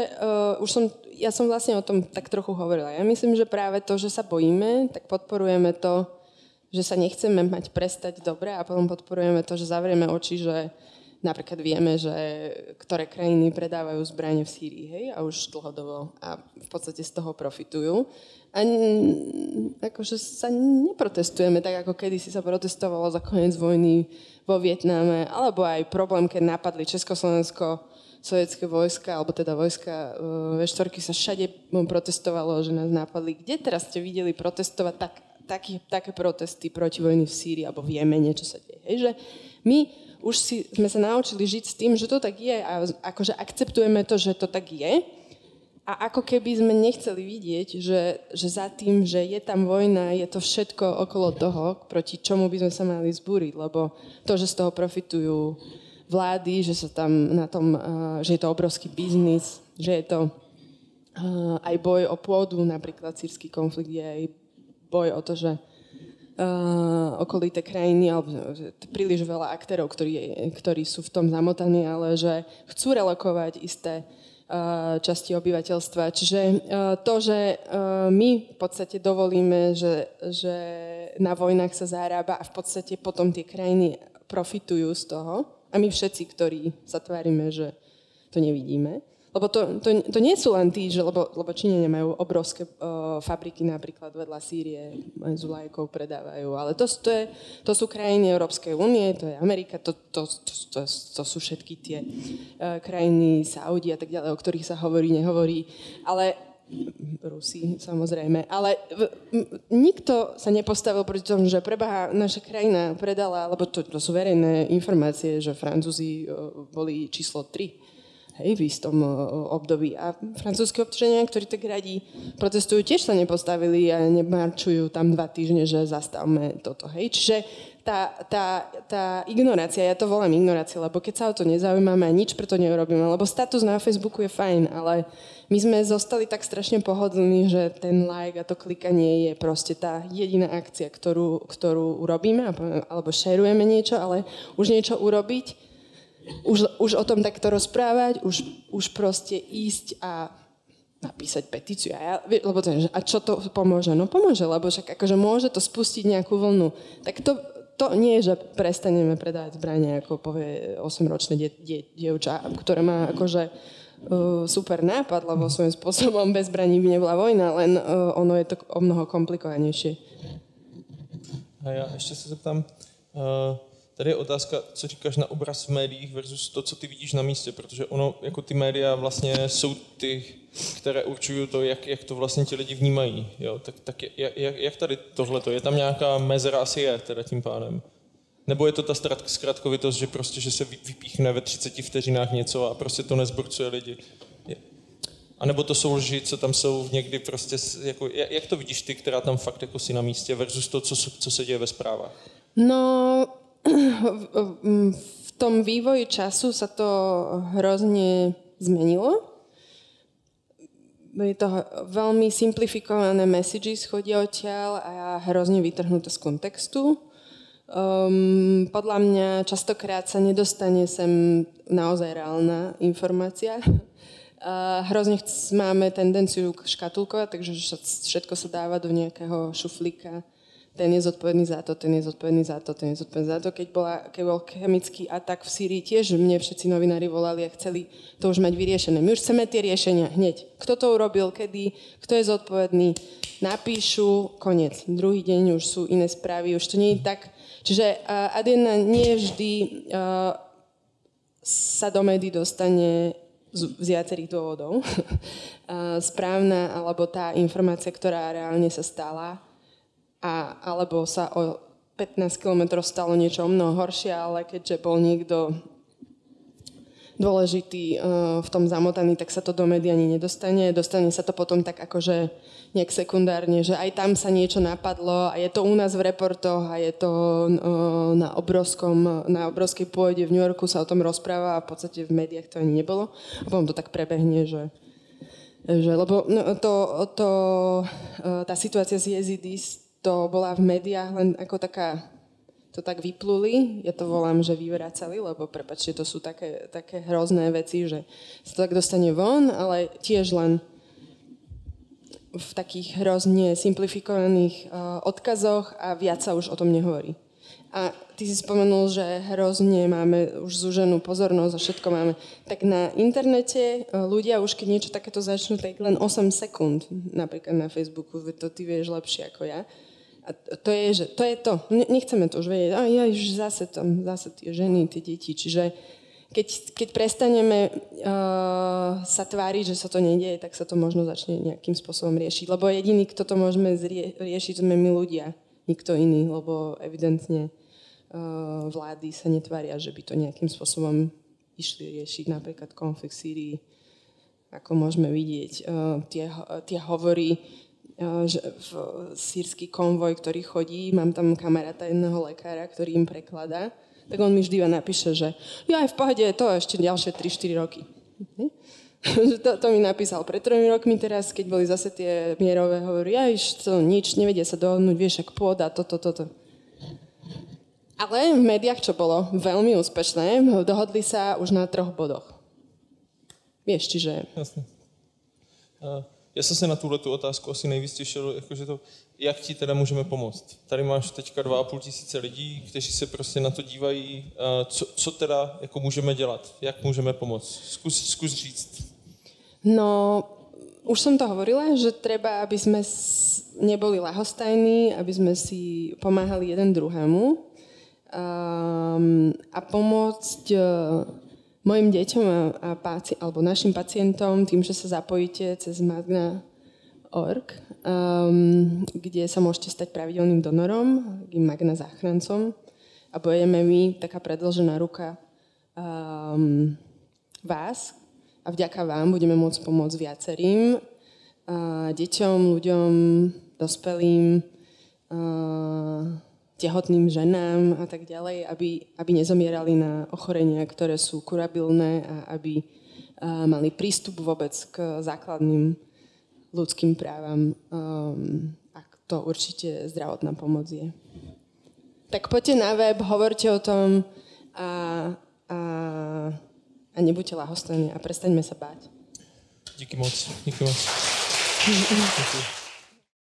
ja som vlastne o tom tak trochu hovorila. Ja myslím, že práve to, že sa bojíme, tak podporujeme to, že sa nechceme mať prestať dobre a potom podporujeme to, že zavrieme oči, že napríklad vieme, že ktoré krajiny predávajú zbrane v Sýrii, hej, a už dlhodobo a v podstate z toho profitujú. A akože sa neprotestujeme tak, ako kedysi sa protestovalo za koniec vojny vo Vietname, alebo aj problém, keď napadli Československo, sovětské vojska, alebo teda vojska V4 sa všade protestovalo, že nás napadli. Kde teraz ste videli protestovať také protesty proti vojny v Sýrii alebo v Jemene, čo sa deje? Hej, že my už sme sa naučili žiť s tým, že to tak je a akože akceptujeme to, že to tak je a ako keby sme nechceli vidieť, že za tým, že je tam vojna, je to všetko okolo toho, proti čomu by sme sa mali zbúriť, lebo to, že z toho profitujú vlády, že sa tam na tom, že je to obrovský biznis, že je to aj boj o pôdu, napríklad sírsky konflikt je aj boj o to, že okolité krajiny, alebo príliš veľa aktérov, ktorí sú v tom zamotaní, ale že chcú relokovať isté časti obyvateľstva. Čiže to, že my v podstate dovolíme, že na vojnách sa zarába a v podstate potom tie krajiny profitujú z toho, a my všetci, ktorí sa tvárime, že to nevidíme. Lebo to nie sú len tí, že lebo Číňania majú obrovské fabriky napríklad vedľa Sýrie, s vlajkou predávajú, ale to sú krajiny Európskej únie, to je Amerika, to sú všetky tie krajiny Saudi a tak ďalej, o ktorých sa hovorí, nehovorí, ale Rusi samozrejme, ale nikto sa nepostavil proti tomu, že prebaha naša krajina predala, lebo to sú verejné informácie, že Francúzi boli číslo 3, hej, v istom období. A francúzski občania, ktorí tak radi protestujú, tiež sa nepostavili a nemarčujú tam 2 týždne, že zastavme toto. Hej. Čiže tá ignorácia, ja to volám ignorácia, lebo keď sa o to nezaujímame a nič preto neurobíme, lebo status na Facebooku je fajn, ale my sme zostali tak strašne pohodlní, že ten like a to klikanie je proste tá jediná akcia, ktorú urobíme alebo šerujeme niečo, ale už niečo urobiť, už o tom takto rozprávať, už proste ísť a napísať petíciu. Lebo a čo to pomôže? No pomôže, lebo však akože môže to spustiť nejakú vlnu. Tak to nie je, že prestaneme predávať zbrane, ako povie 8-ročné dievča, ktoré má akože super nápad, lebo svojím spôsobom bez zbraní by nebola vojna, len ono je to o mnoho komplikovanější. A já ještě se zeptám, tady je otázka, co říkáš na obraz v médiích versus to, co ty vidíš na místě, protože ono, jako ty média vlastně jsou ty, které určují to, jak to vlastně ti lidi vnímají, jo? Tak jak tady tohleto, je tam nějaká mezera, asi je teda tím pádem? Nebo je to ta zkratkovitost, že prostě, že se vypíchne ve 30 vteřinách něco a prostě to nezburcuje lidi? A nebo to jsou lži, co tam jsou někdy prostě, jako, jak to vidíš ty, která tam fakt jako si na místě versus to, co se děje ve zprávách? No, v tom vývoji času se to hrozně zmenilo. Byli to veľmi simplifikované messages, chodia odtiaľ a hrozne vytrhnuté z kontextu. Podľa mňa častokrát sa nedostane sem naozaj reálna informácia. Hrozne máme tendenciu škatulkovať, takže všetko sa dáva do nejakého šuflíka. Ten je zodpovedný za to, ten je zodpovedný za to, ten je zodpovedný za to. Keď bol chemický atak v Sýrii, tiež mne všetci novinári volali a chceli to už mať vyriešené. My už chceme tie riešenia hneď. Kto to urobil, kedy, kto je zodpovedný, napíšu, koniec. Druhý deň už sú iné správy, už to nie je tak. Čiže Adena nie vždy sa do médií dostane z viacerých dôvodov. Správna alebo tá informácia, ktorá reálne sa stala, alebo sa o 15 km stalo niečo mnoho horšie, ale keďže bol niekto dôležitý v tom zamotaný, tak sa to do médií ani nedostane. Dostane sa to potom tak akože nejak sekundárne, že aj tam sa niečo napadlo a je to u nás v reportoch a je to na obrovskej pôde v New Yorku sa o tom rozpráva a v podstate v médiách to ani nebolo. A potom to tak prebehne, tá situácia s Jezidis, to bola v médiách len ako taká, to tak vypluli, ja to volám, že vyvracali, lebo prepáčte, to sú také hrozné veci, že sa to tak dostane von, ale tiež len v takých hrozne simplifikovaných odkazoch a viac sa už o tom nehovorí. A ty si spomenul, že hrozne máme už zúženú pozornosť a všetko máme. Tak na internete ľudia už keď niečo takéto začnú, tak len 8 sekúnd, napríklad na Facebooku, to ty vieš lepšie ako ja. A to je to. Nechceme to už vedieť. Zase tie ženy, tie deti. Čiže keď prestaneme sa tváriť, že sa to nedieje, tak sa to možno začne nejakým spôsobom riešiť. Lebo jediný, kto to môžeme riešiť, sme my ľudia. Nikto iný, lebo evidentne vlády sa netvária, že by to nejakým spôsobom išli riešiť, napríklad konflikt v Sýrii, ako môžeme vidieť. Tie hovory, že sírsky konvoj, ktorý chodí, mám tam kamaráta jedného lekára, ktorý im prekladá, tak on mi vždy napíše, že aj v pohode je to ešte ďalšie 3-4 roky. To mi napísal pred 3 rokmi teraz, keď boli zase tie mierové hovory, nič, nevedia sa dohodnúť, vieš, ak pôda, toto. Ale v médiách, čo bolo veľmi úspešné, dohodli sa už na 3 bodoch. Vieš, čiže... Jasne. Já jsem se na tuhletu otázku asi nejvíc těšil, jakože to, jak ti teda můžeme pomoct. Tady máš teďka 2,5 tisíce lidí, kteří se prostě na to dívají, co teda jako můžeme dělat, jak můžeme pomoct. Zkus říct. No, už jsem to hovorila, že treba, aby jsme neboli lahostajní, aby jsme si pomáhali jeden druhému a pomoct... Mojim deťom alebo našim pacientom tým, že sa zapojíte cez Magna.org, kde sa môžete stať pravidelným donorom, Magna záchrancom a budeme my taká predĺžená ruka vás a vďaka vám budeme môcť pomôcť viacerým deťom, ľuďom, dospelým, tehotným ženám a tak ďalej, aby nezomierali na ochorenia, ktoré sú kurabilné a aby mali prístup vôbec k základným ľudským právam. A to určite zdravotná pomoc je. Tak poďte na web, hovorte o tom a nebuďte lahostajní a prestaňme sa báť. Díky moc.